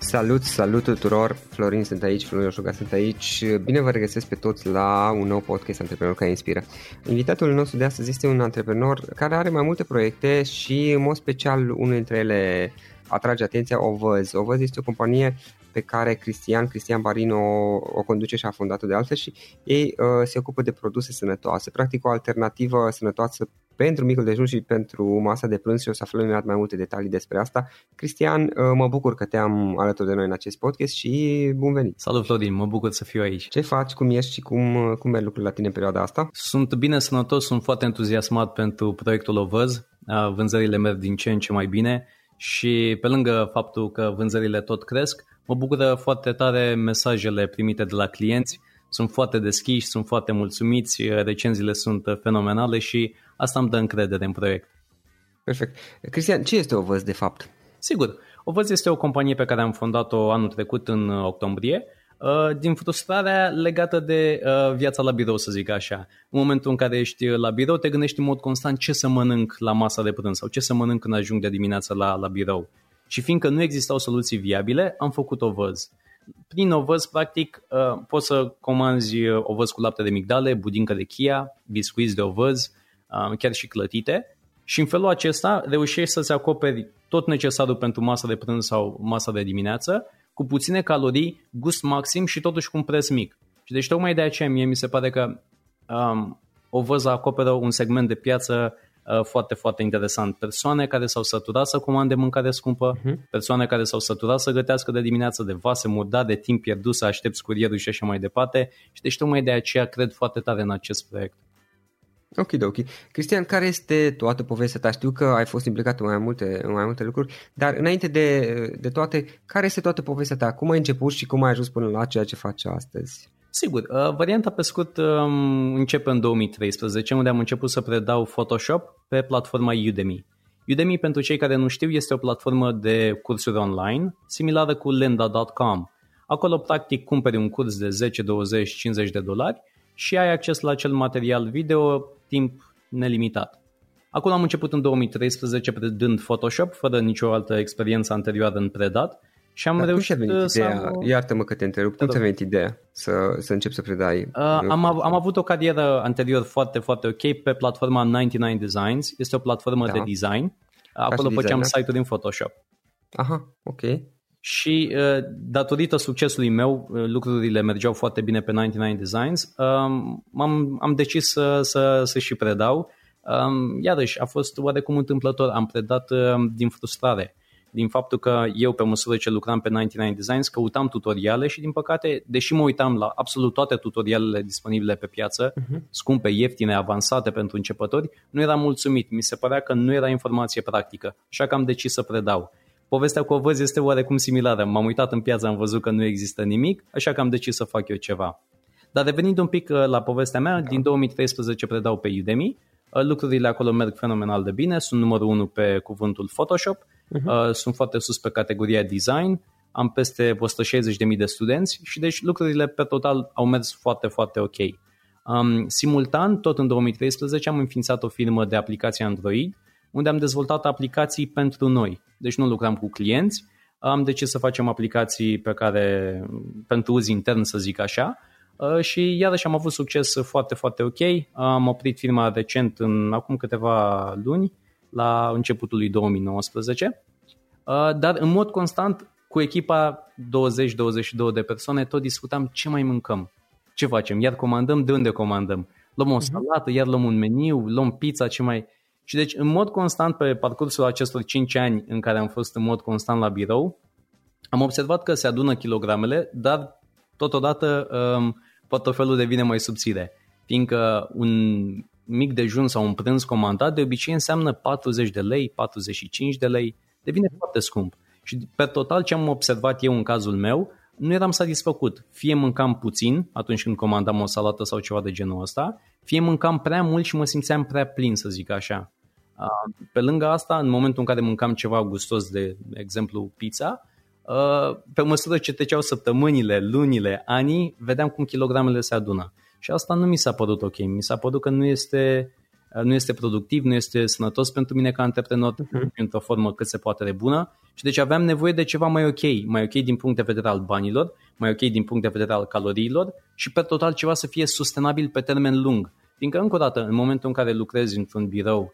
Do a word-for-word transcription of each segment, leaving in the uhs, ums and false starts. Salut, salut tuturor! Florin sunt aici, Florin Roșoga sunt aici. Bine vă regăsesc pe toți la un nou podcast Antreprenor care inspiră. Invitatul nostru de astăzi este un antreprenor care are mai multe proiecte și, în mod special, unul dintre ele atrage atenția, Ovăz. Ovăz este o companie pe care Cristian, Cristian Barino o conduce și a fondat-o de altfel și ei uh, se ocupă de produse sănătoase, practic o alternativă sănătoasă pentru micul dejun și pentru masa de prânz, și o să aflăm mai multe detalii despre asta. Cristian, mă bucur că te-am alături de noi în acest podcast și bun venit! Salut Florin, mă bucur să fiu aici! Ce faci, cum ești și cum, cum merg lucrurile la tine în perioada asta? Sunt bine sănătos, sunt foarte entuziasmat pentru proiectul Ovăz, vânzările merg din ce în ce mai bine și pe lângă faptul că vânzările tot cresc, mă bucură foarte tare mesajele primite de la clienți. Sunt foarte deschiși, sunt foarte mulțumiți, recenziile sunt fenomenale și asta îmi dă încredere în proiect. Perfect. Cristian, ce este Ovăz de fapt? Sigur, Ovăz este o companie pe care am fondat-o anul trecut în octombrie, din frustrarea legată de viața la birou, să zic așa. În momentul în care ești la birou, te gândești în mod constant ce să mănânc la masa de prânz sau ce să mănânc când ajung de dimineață la, la birou. Și fiindcă nu existau soluții viabile, am făcut Ovăz. Prin Ovăz, practic, poți să comanzi ovăz cu lapte de migdale, budincă de chia, biscuiți de ovăz, chiar și clătite. Și în felul acesta reușești să-ți acoperi tot necesarul pentru masa de prânz sau masa de dimineață, cu puține calorii, gust maxim și totuși cu un preț mic. Și deci tocmai de aceea mie mi se pare că um, Ovăz acoperă un segment de piață uh, foarte, foarte interesant. Persoane care s-au săturat să comande mâncare scumpă, uh-huh. persoane care s-au săturat să gătească de dimineață, de vase, murdar, de timp pierdut, să aștepți curierul și așa mai departe. Și deci tocmai de aceea cred foarte tare în acest proiect. Ok, ok. Cristian, care este toată povestea ta? Știu că ai fost implicat în mai multe, în mai multe lucruri, dar înainte de, de toate, care este toată povestea ta? Cum ai început și cum ai ajuns până la ceea ce faci astăzi? Sigur, varianta pe scurt începe în două mii treisprezece, unde am început să predau Photoshop pe platforma Udemy. Udemy, pentru cei care nu știu, este o platformă de cursuri online, similară cu Lynda punct com. Acolo, practic, cumperi un curs de zece, douăzeci, cincizeci de dolari și ai acces la acel material video timp nelimitat. Acolo am început în două mii treisprezece predând Photoshop, fără nicio altă experiență anterioară în predat. Și am Dar reușit cum ți-a venit să ideea? Am... Iartă-mă că te întrerup. Cum ți-a venit ideea să, să încep să predai? Uh, am, av- am avut o carieră anterior foarte, foarte ok pe platforma nouăzeci și nouă designs. Este o platformă da. de design. Acolo făceam site-uri în Photoshop. Aha, ok. Și uh, datorită succesului meu, lucrurile mergeau foarte bine pe nouăzeci și nouă designs. Um, am, am decis să, să, să și predau. Um, iarăși, a fost oarecum întâmplător. Am predat uh, din frustrare. Din faptul că eu, pe măsură ce lucram pe nouăzeci și nouă designs, căutam tutoriale și, din păcate, deși mă uitam la absolut toate tutorialele disponibile pe piață, uh-huh. scumpe, ieftine, avansate pentru începători, nu eram mulțumit. Mi se părea că nu era informație practică, așa că am decis să predau. Povestea cu Ovăz este oarecum similară. M-am uitat în piață, am văzut că nu există nimic, așa că am decis să fac eu ceva. Dar revenind un pic la povestea mea, da. din două mii treisprezece predau pe Udemy. Lucrurile acolo merg fenomenal de bine. Sunt numărul unu pe cuvântul Photoshop. Uh-huh. Sunt foarte sus pe categoria design. Am peste o sută șaizeci de mii de studenți. Și deci lucrurile pe total au mers foarte, foarte ok. um, Simultan, tot în două mii treisprezece, am înființat o firmă de aplicații Android, unde am dezvoltat aplicații pentru noi. Deci nu lucram cu clienți. Am decis să facem aplicații pe care, pentru uz intern, să zic așa. Și iarăși am avut succes foarte, foarte ok. Am oprit firma recent, în acum câteva luni, la începutul lui două mii nouăsprezece. Dar în mod constant, cu echipa douăzeci douăzeci și două de persoane, tot discutam ce mai mâncăm, ce facem, iar comandăm, de unde comandăm, luăm o salată, iar luăm un meniu, luăm pizza, ce mai... Și deci în mod constant, pe parcursul acestor cinci ani în care am fost în mod constant la birou, am observat că se adună kilogramele, dar totodată portofelul devine mai subțire, fiindcă un mic dejun sau un prânz comandat de obicei înseamnă patruzeci de lei, patruzeci și cinci de lei, devine foarte scump. Și pe total, ce am observat eu în cazul meu, nu eram satisfăcut. Fie mâncam puțin atunci când comandam o salată sau ceva de genul ăsta, fie mâncam prea mult și mă simțeam prea plin, să zic așa. Pe lângă asta, în momentul în care mâncam ceva gustos, de exemplu pizza, pe măsură ce treceau săptămânile, lunile, anii, vedeam cum kilogramele se adună. Și asta nu mi s-a părut ok. Mi s-a părut că nu este, nu este productiv, nu este sănătos pentru mine ca antreprenor, uh-huh. într-o formă cât se poate de bună. Și deci aveam nevoie de ceva mai ok. Mai ok din punct de vedere al banilor, mai ok din punct de vedere al caloriilor și pe total ceva să fie sustenabil pe termen lung. Fiindcă, încă o dată, în momentul în care lucrezi într-un birou,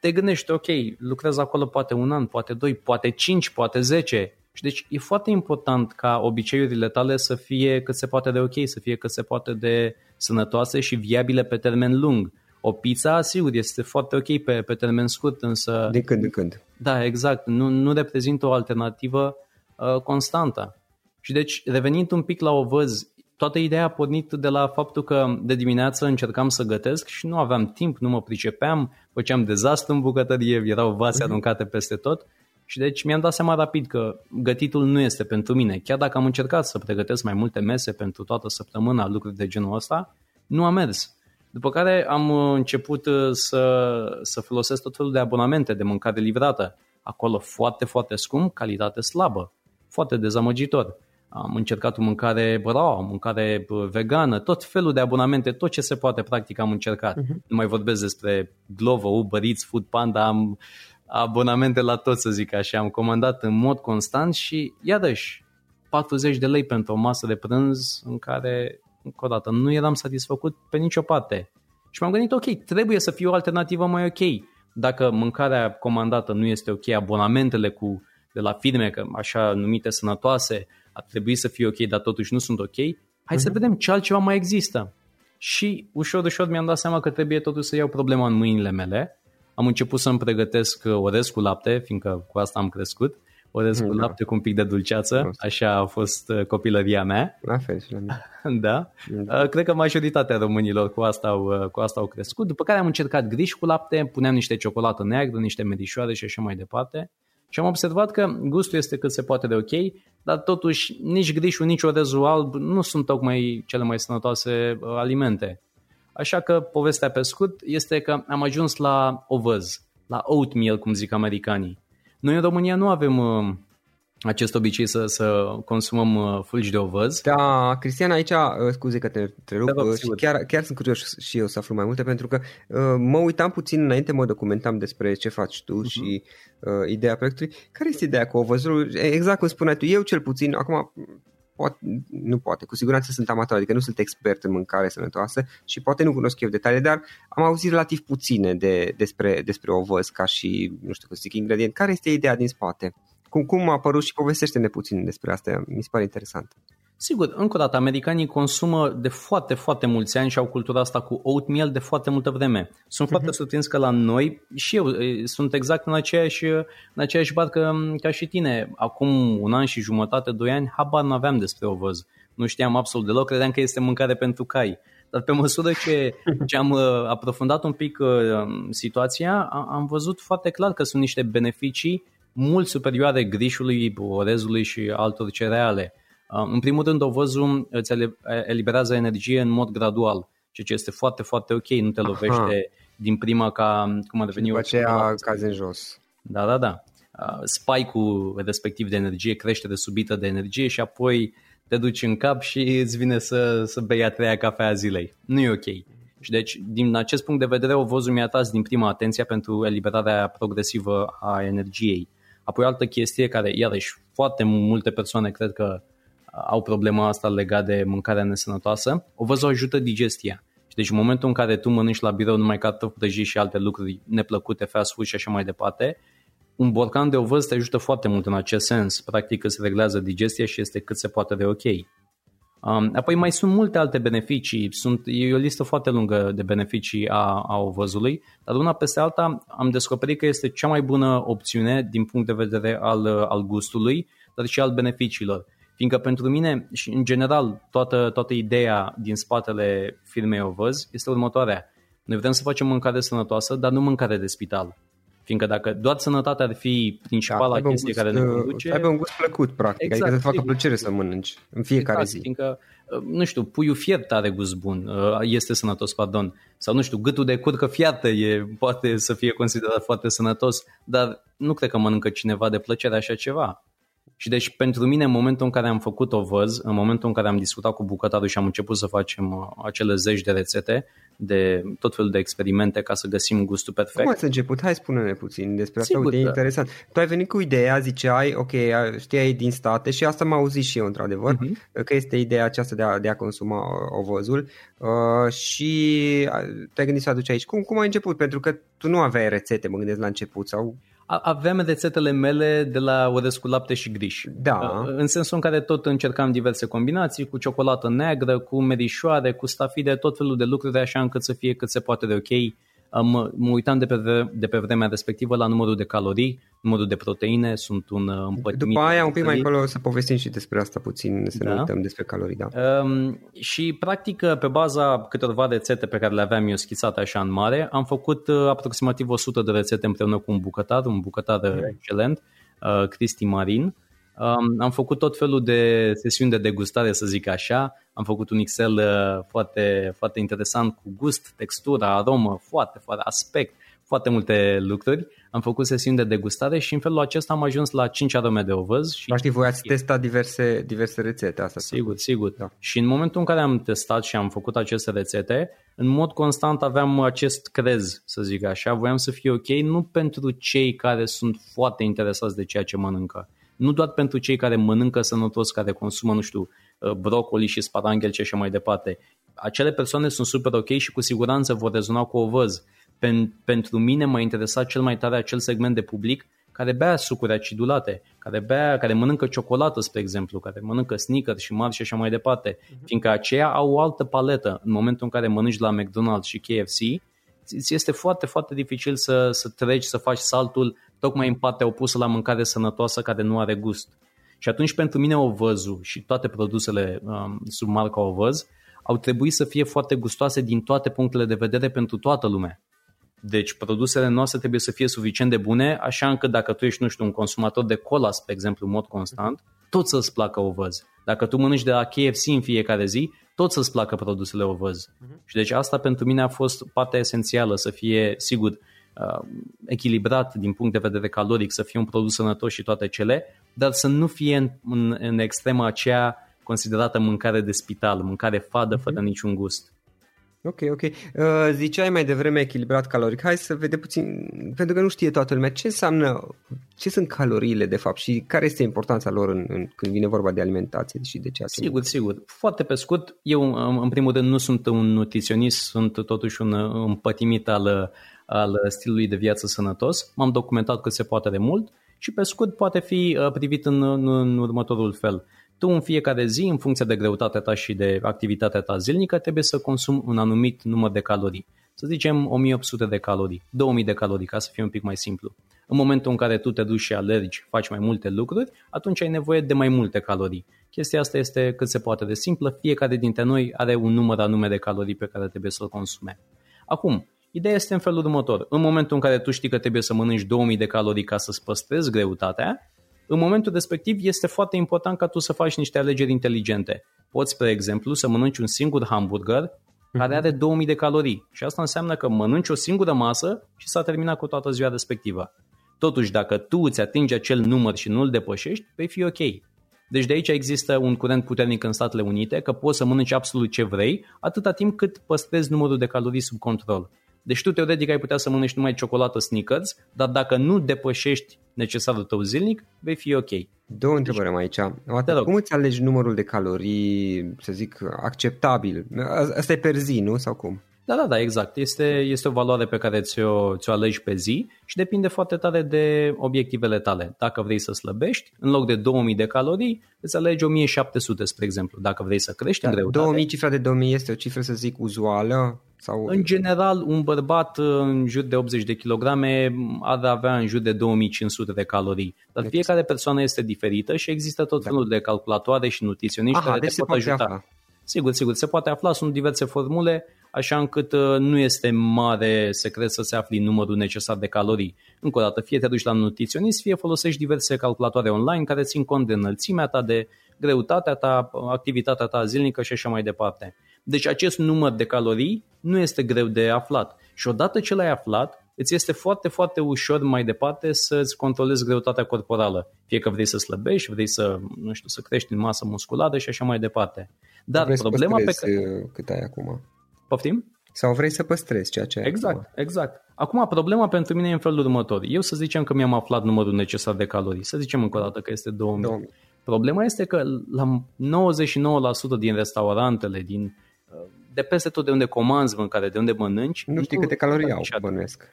te gândești, ok, lucrez acolo poate un an, poate doi, poate cinci, poate zece. Și deci e foarte important ca obiceiurile tale să fie cât se poate de ok, să fie cât se poate de sănătoase și viabile pe termen lung. O pizza, sigur, este foarte ok pe, pe termen scurt, însă... De când în când. Da, exact. Nu, nu reprezintă o alternativă uh, constantă. Și deci, revenind un pic la Ovăz, toată ideea a pornit de la faptul că de dimineață încercam să gătesc și nu aveam timp, nu mă pricepeam, făceam dezastru în bucătărie, erau vase aruncate peste tot și deci mi-am dat seama rapid că gătitul nu este pentru mine. Chiar dacă am încercat să pregătesc mai multe mese pentru toată săptămâna, lucruri de genul ăsta, nu a mers. După care am început să, să folosesc tot felul de abonamente de mâncare livrată. Acolo foarte, foarte scump, calitate slabă, foarte dezamăgitor. Am încercat o mâncare raw, o mâncare vegană, tot felul de abonamente, tot ce se poate practic am încercat. Uh-huh. Nu mai vorbesc despre Glovo, Uber Eats, Foodpanda, am, abonamente la tot, să zic așa. Am comandat în mod constant și iadăși patruzeci de lei pentru o masă de prânz în care, încă o dată, nu eram satisfăcut pe nicio parte. Și m-am gândit, ok, trebuie să fie o alternativă mai ok. Dacă mâncarea comandată nu este ok, abonamentele cu, de la firme, că așa numite sănătoase, ar trebui să fie ok, dar totuși nu sunt ok. Hai uh-huh. să vedem ce altceva mai există. Și ușor, ușor mi-am dat seama că trebuie totuși să iau problema în mâinile mele. Am început să-mi pregătesc orez cu lapte, fiindcă cu asta am crescut. Orez cu da. lapte cu un pic de dulceață, așa a fost copilăria mea. La fel și la mine. Da. da. Cred că majoritatea românilor cu asta, au, cu asta au crescut. După care am încercat griș cu lapte, puneam niște ciocolată neagră, niște medișoare și așa mai departe. Și am observat că gustul este cât se poate de ok, dar totuși nici grișul, nici orezul alb nu sunt tocmai cele mai sănătoase alimente. Așa că povestea pe scurt este că am ajuns la ovăz, la oatmeal, cum zic americanii. Noi în România nu avem uh, acest obicei să, să consumăm uh, fulgi de ovăz. Da, Cristian, aici, uh, scuze că te întrerup, uh, și chiar, chiar sunt curios și eu să aflu mai multe, pentru că uh, mă uitam puțin înainte, mă documentam despre ce faci tu uh-huh. și uh, ideea proiectului. Care este ideea cu ovăzul? Exact cum spuneai tu, eu cel puțin, acum... Poate, nu poate, cu siguranță sunt amator, adică nu sunt expert în mâncare sănătoasă și poate nu cunosc eu detalii, dar am auzit relativ puține de, despre, despre ovăz ca și, nu știu cum zic, ingredient. Care este ideea din spate? Cum, cum a apărut și povestește-ne puțin despre asta, mi se pare interesant. Sigur, încă o dată, americanii consumă de foarte, foarte mulți ani și au cultura asta cu oatmeal de foarte multă vreme. Sunt uh-huh. foarte surprins că la noi, și eu sunt exact în aceeași, în aceeași barcă ca și tine. Acum un an și jumătate, doi ani, habar n-aveam despre ovăz. Nu știam absolut deloc, credeam că este mâncare pentru cai. Dar pe măsură ce, ce am aprofundat un pic situația, am văzut foarte clar că sunt niște beneficii mult superioare grișului, orezului și altor cereale. În primul rând, ovăzul îți eliberează energie în mod gradual, ceea ce este foarte, foarte ok, nu te lovește Aha. din prima ca, cum ar deveni... Și după aceea cazi în jos. Da, da, da. Spike-ul respectiv de energie, creștere subită de energie și apoi te duci în cap și îți vine să, să bei a treia cafea zilei. Nu e ok. Și deci, din acest punct de vedere, ovăzul mi-a atras din prima atenția pentru eliberarea progresivă a energiei. Apoi o altă chestie care, iarăși, foarte multe persoane cred că au problema asta legat de mâncarea nesănătoasă, ovăzul ajută digestia. Și deci în momentul în care tu mănânci la birou numai cartofi prăjiți și alte lucruri neplăcute, fast food și așa mai departe, un borcan de ovăz te ajută foarte mult în acest sens. Practic îți reglează digestia și este cât se poate de ok. Apoi mai sunt multe alte beneficii. Sunt, e o listă foarte lungă de beneficii a, a ovăzului, dar una peste alta am descoperit că este cea mai bună opțiune din punct de vedere al, al gustului, dar și al beneficiilor. Fiindcă pentru mine și în general toată, toată ideea din spatele firmei Ovăz este următoarea. Noi vrem să facem mâncare sănătoasă, dar nu mâncare de spital. Fiindcă dacă doar sănătatea ar fi principala da, chestie gust, care ne conduce... Să aibă un gust plăcut, practic, exact, adică să-ți facă sigur. plăcere să mănânci în fiecare exact, zi. Fiindcă, nu știu, puiul fiert are gust bun, este sănătos, pardon, sau nu știu, gâtul de curcă fiartă e, poate să fie considerat foarte sănătos, dar nu cred că mănâncă cineva de plăcere așa ceva. Și deci pentru mine în momentul în care am făcut ovăz, în momentul în care am discutat cu bucătarul și am început să facem acele zeci de rețete, de tot felul de experimente ca să găsim gustul perfect. Cum ați început? Hai spune-ne puțin despre asta, uite, e interesant. Tu ai venit cu ideea, ziceai, ok, știai din state și asta m-a auzit și eu într-adevăr, uh-huh. că este ideea aceasta de a, de a consuma ovăzul uh, și te-ai gândit să aduci aici. Cum, cum ai început? Pentru că tu nu aveai rețete, mă gândesc la început sau... Aveam rețetele mele de la orez cu lapte și griș. Da. În sensul în care tot încercam diverse combinații, cu ciocolată neagră, cu merișoare, cu stafide, tot felul de lucruri așa încât să fie cât se poate de ok. Mă, mă uitam de pe, de pe vremea respectivă la numărul de calorii, numărul de proteine, sunt un împărțit. După aia un pic mai acolo să povestim și despre asta puțin, să da. ne uităm despre calorii. Da. Um, și practic pe baza câtorva rețete pe care le aveam eu schițate așa în mare, am făcut uh, aproximativ o sută de rețete împreună cu un bucătar, un bucătar right. excelent, uh, Cristi Marin. Um, am făcut tot felul de sesiuni de degustare, să zic așa. Am făcut un Excel uh, foarte, foarte interesant cu gust, textură, aromă, foarte, foarte aspect, foarte multe lucruri. Am făcut sesiuni de degustare și în felul acesta am ajuns la cinci arome de ovăz. Și... Dar știi, voi ați testat diverse, diverse rețete. Asta sigur, sigur. Da. Și în momentul în care am testat și am făcut aceste rețete, în mod constant aveam acest crez, să zic așa. Voiam să fie ok, nu pentru cei care sunt foarte interesați de ceea ce mănâncă. Nu doar pentru cei care mănâncă sănătos, care consumă, nu știu, brocoli și sparanghel și așa mai departe. Acele persoane sunt super ok și cu siguranță vor rezona cu ovăz. Pentru mine m-a interesat cel mai tare acel segment de public care bea sucuri acidulate, care bea, care mănâncă ciocolată, spre exemplu, care mănâncă Snickers și mari și așa mai departe, uh-huh. fiindcă aceia au o altă paletă. În momentul în care mănânci la McDonald's și K F C, îți este foarte, foarte dificil să, să treci, să faci saltul tocmai în partea opusă la mâncare sănătoasă care nu are gust. Și atunci pentru mine ovăzul și toate produsele um, sub marca Ovăz au trebuit să fie foarte gustoase din toate punctele de vedere pentru toată lumea. Deci produsele noastre trebuie să fie suficient de bune, așa încât dacă tu ești, nu știu, un consumator de cola, spre exemplu, în mod constant, tot să-ți placă ovăz. Dacă tu mănânci de la K F C în fiecare zi, tot să-ți placă produsele ovăz. Uh-huh. Și deci asta pentru mine a fost partea esențială, să fie, sigur, uh, echilibrat din punct de vedere caloric, să fie un produs sănătos și toate cele, dar să nu fie în, în, în extrema aceea considerată mâncare de spital, mâncare fadă, uh-huh. fără niciun gust. Ok, ok. Ziceai mai devreme echilibrat caloric. Hai să vedem puțin, pentru că nu știe toată lumea ce înseamnă, ce sunt caloriile de fapt și care este importanța lor în, în, când vine vorba de alimentație și de ce asemenea. Sigur, sigur. Foarte pe scurt, eu în primul rând nu sunt un nutriționist, sunt totuși un împătimit al, al stilului de viață sănătos. M-am documentat cât se poate de mult și pe scurt poate fi privit în, în următorul fel. Tu în fiecare zi, în funcție de greutatea ta și de activitatea ta zilnică, trebuie să consumi un anumit număr de calorii. Să zicem o mie opt sute de calorii, două mii de calorii, ca să fie un pic mai simplu. În momentul în care tu te duci și alergi, faci mai multe lucruri, atunci ai nevoie de mai multe calorii. Chestia asta este cât se poate de simplă, fiecare dintre noi are un număr anume de calorii pe care trebuie să-l consume. Acum, ideea este în felul următor. În momentul în care tu știi că trebuie să mănânci două mii de calorii ca să-ți păstrezi greutatea, în momentul respectiv este foarte important ca tu să faci niște alegeri inteligente. Poți, spre exemplu, să mănânci un singur hamburger care are două mii de calorii și asta înseamnă că mănânci o singură masă și s-a terminat cu toată ziua respectivă. Totuși, dacă tu îți atingi acel număr și nu îl depășești, vei fi ok. Deci de aici există un curent puternic în Statele Unite că poți să mănânci absolut ce vrei atâta timp cât păstrezi numărul de calorii sub control. Deci tu teoretic ai putea să mănânci numai ciocolată Snickers, dar dacă nu depășești necesarul tău zilnic, vei fi ok. Două întrebări am aici. Cum îți alegi numărul de calorii, să zic, acceptabil? Asta e per zi, nu? Sau cum? Da, da, da, exact. Este, este o valoare pe care ți-o, ți-o alegi pe zi și depinde foarte tare de obiectivele tale. Dacă vrei să slăbești, în loc de două mii de calorii, îți alegi o mie șapte sute, spre exemplu. Dacă vrei să crești în greutate. două mii, cifra de două mii este o cifră, să zic, uzuală? Sau... În general, un bărbat în jur de optzeci de kilograme ar avea în jur de două mii cinci sute de calorii. Dar deci... fiecare persoană este diferită și există tot felul da. de calculatoare și nutriționiști care deci te pot ajuta. Afla. Sigur, sigur, se poate afla, sunt diverse formule, așa încât nu este mare secret să se afli numărul necesar de calorii. Încă o dată, fie te duci la nutriționist, fie folosești diverse calculatoare online care țin cont de înălțimea ta, de greutatea ta, activitatea ta zilnică și așa mai departe. Deci acest număr de calorii nu este greu de aflat și odată ce l-ai aflat, îți este foarte, foarte ușor mai departe să-ți controlezi greutatea corporală. Fie că vrei să slăbești, vrei să, nu știu, să crești în masă musculară și așa mai departe. Dar vrei problema pe care... cât ai acum. Poftim? Sau vrei să păstrezi ceea ce exact, ai acum. Exact. Acum, problema pentru mine e în felul următor. Eu să zicem că mi-am aflat numărul necesar de calorii. Să zicem încă o dată că este două mii. două mii. Problema este că la nouăzeci și nouă la sută din restaurantele, din, de peste tot de unde comanzi mâncare, de unde mănânci... Nu știi câte calorii au, bănuiesc.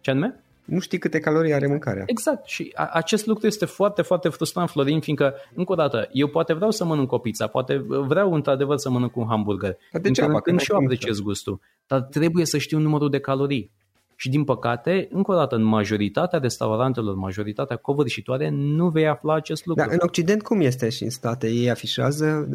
Ce anume? Nu știi câte calorii are mâncarea. Exact. Și acest lucru este foarte, foarte frustrant, Florin, fiindcă, încă o dată, eu poate vreau să mănânc o pizza, poate vreau într-adevăr să mănânc un hamburger. Dar de ce? Când și eu apreciez gustul. Dar trebuie să știu numărul de calorii. Și din păcate, încă o dată, în majoritatea restaurantelor, majoritatea covârșitoare, nu vei afla acest lucru. Dar în Occident cum este și în state? Ei afișează?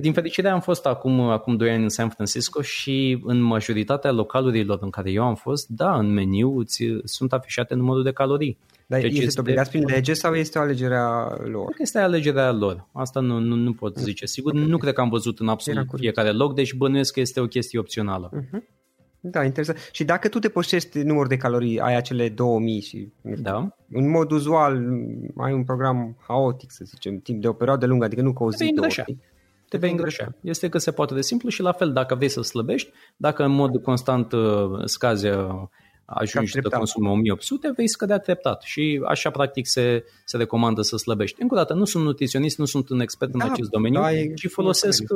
Din fericire am fost acum, acum doi ani în San Francisco și în majoritatea localurilor în care eu am fost, da, în meniu îți, sunt afișate numărul de calorii. Dar deci este obligat prin lege sau este o alegere a lor? Cred că este alegerea lor. Asta nu, nu, nu pot zice. Sigur, okay. Nu cred că am văzut în absolut fiecare loc, deci bănuiesc că este o chestie opțională. Uh-huh. Da, interesant. Și dacă tu te poștești număr de calorii, ai acele două mii și da. În mod uzual ai un program haotic, să zicem, timp de o perioadă lungă, adică nu că o zi, două, te vei îngrășa. Este cât se poate de simplu și la fel dacă vei să slăbești, dacă în mod constant scazi, ajungi să consumi o mie opt sute, vei scădea treptat și așa practic se, se recomandă să slăbești. Încă o dată, nu sunt nutriționist, nu sunt un expert da, în acest domeniu, da, e, și folosesc e.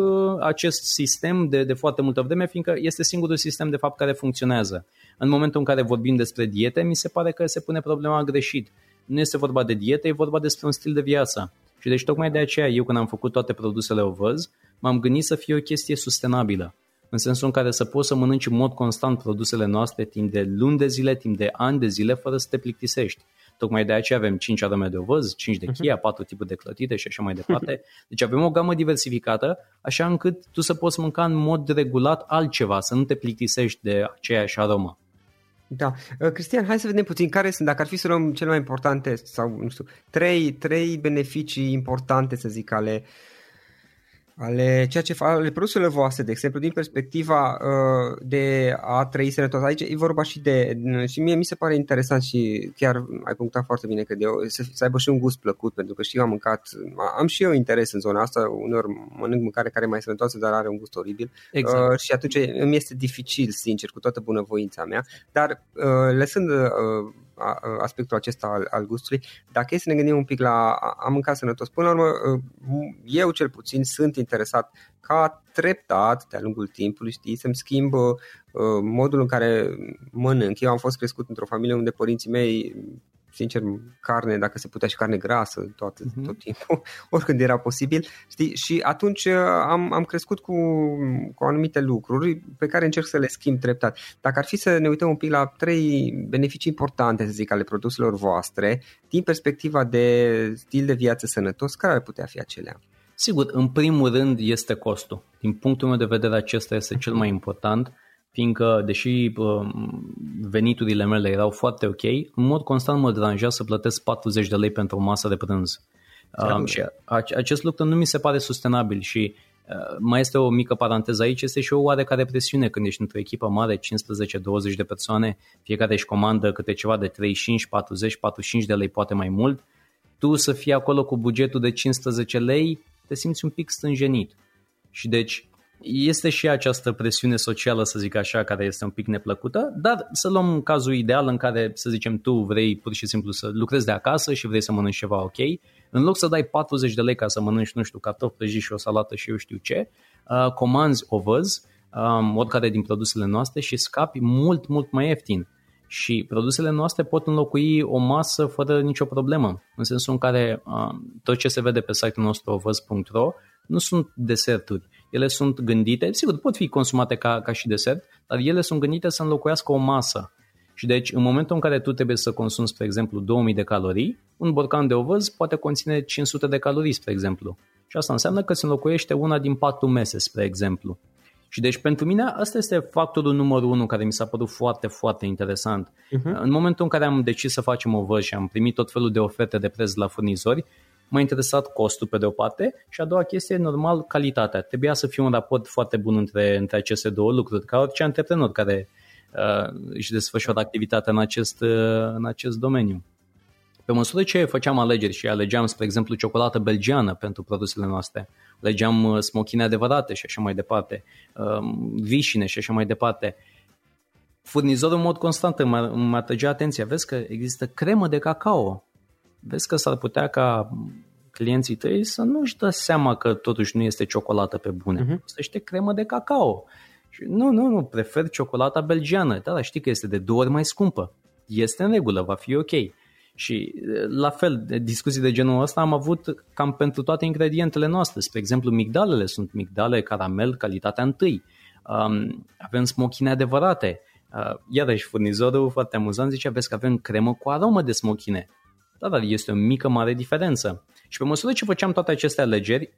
acest sistem de, de foarte multă vreme, fiindcă este singurul sistem de fapt care funcționează. În momentul în care vorbim despre diete, mi se pare că se pune problema greșit. Nu este vorba de diete, e vorba despre un stil de viață. Și deci tocmai de aceea eu când am făcut toate produsele Ovăz, m-am gândit să fie o chestie sustenabilă, în sensul în care să poți să mănânci în mod constant produsele noastre timp de luni de zile, timp de ani de zile, fără să te plictisești. Tocmai de aceea avem cinci arome de ovăz, cinci de chia, patru tipuri de clătite și așa mai departe. Deci avem o gamă diversificată, așa încât tu să poți mânca în mod regulat altceva, să nu te plictisești de aceeași aromă. Da. Cristian, hai să vedem puțin care sunt, dacă ar fi să luăm cele mai importante sau, nu știu, trei, trei beneficii importante, să zic, ale... ale ceea ce fac, ale produsele voastre, de exemplu, din perspectiva uh, de a trăi sănătos. Aici e vorba și de, și mie mi se pare interesant și chiar ai punctat foarte bine, cred eu, să, să aibă și un gust plăcut, pentru că și eu am mâncat, am și eu interes în zona asta, uneori mănânc mâncare care e mai sănătoasă, dar are un gust oribil. Exact. Uh, și atunci îmi este dificil, sincer, cu toată bunăvoința mea, dar uh, lăsând uh, aspectul acesta al, al gustului, dacă e să ne gândim un pic la a mânca sănătos, până la urmă eu cel puțin sunt interesat ca treptat de-a lungul timpului, știi, să-mi schimb uh, modul în care mănânc. Eu am fost crescut într-o familie unde părinții mei, sincer, carne, dacă se putea, și carne grasă tot, uh-huh. tot timpul, oricând era posibil, știi? Și atunci am, am crescut cu, cu anumite lucruri pe care încerc să le schimb treptat. Dacă ar fi să ne uităm un pic la trei beneficii importante, să zic, ale produselor voastre din perspectiva de stil de viață sănătos, care ar putea fi acelea? Sigur, în primul rând este costul. Din punctul meu de vedere, acesta este cel mai important, fiindcă, deși veniturile mele erau foarte ok, în mod constant mă deranja să plătesc patruzeci de lei pentru o masă de prânz. Um, și acest lucru nu mi se pare sustenabil și uh, mai este o mică paranteză aici, este și o oarecare presiune când ești într-o echipă mare, cincisprezece douăzeci de persoane, fiecare își comandă câte ceva de treizeci și cinci, patruzeci, patruzeci și cinci de lei, poate mai mult, tu să fii acolo cu bugetul de cincisprezece lei, te simți un pic stânjenit și deci... Este și această presiune socială, să zic așa, care este un pic neplăcută, dar să luăm cazul ideal în care, să zicem, tu vrei pur și simplu să lucrezi de acasă și vrei să mănânci ceva ok, în loc să dai patruzeci de lei ca să mănânci, nu știu, cartofi prăjiți și o salată și eu știu ce, uh, comanzi Ovăz, um, oricare din produsele noastre și scapi mult, mult mai ieftin. Și produsele noastre pot înlocui o masă fără nicio problemă, în sensul în care uh, tot ce se vede pe site-ul nostru ovăz punct ro nu sunt deserturi. Ele sunt gândite, sigur, pot fi consumate ca, ca și desert, dar ele sunt gândite să înlocuiască o masă. Și deci, în momentul în care tu trebuie să consumi, spre exemplu, două mii de calorii, un borcan de ovăz poate conține cinci sute de calorii, spre exemplu. Și asta înseamnă că se înlocuiește una din patru mese, spre exemplu. Și deci, pentru mine, asta este factorul numărul unu care mi s-a părut foarte, foarte interesant. Uh-huh. În momentul în care am decis să facem ovăz și am primit tot felul de oferte de preț la furnizori, m-a interesat costul pe de o parte și a doua chestie, normal, calitatea. Trebuia să fie un raport foarte bun între, între aceste două lucruri, ca orice antreprenor care uh, își desfășoară activitatea în acest, uh, în acest domeniu. Pe măsură ce făceam alegeri și alegeam, spre exemplu, ciocolată belgiană pentru produsele noastre, alegeam smochine adevărate și așa mai departe, uh, vișine și așa mai departe, furnizorul în mod constant îmi atrăgea atenția. Vezi că există cremă de cacao. Vezi că s-ar putea ca clienții tăi să nu-și dă seama că totuși nu este ciocolată pe bune. Uh-huh. Să știe cremă de cacao. Și nu, nu, nu, prefer ciocolata belgiană, dar știi că este de două ori mai scumpă. Este în regulă, va fi ok. Și la fel, discuții de genul ăsta am avut cam pentru toate ingredientele noastre. Spre exemplu, migdalele sunt migdale, caramel, calitatea întâi. Um, avem smochine adevărate. Uh, iarăși furnizorul, foarte amuzant, zicea, vezi că avem cremă cu aromă de smochine. Da, dar este o mică, mare diferență. Și pe măsură ce făceam toate aceste alegeri,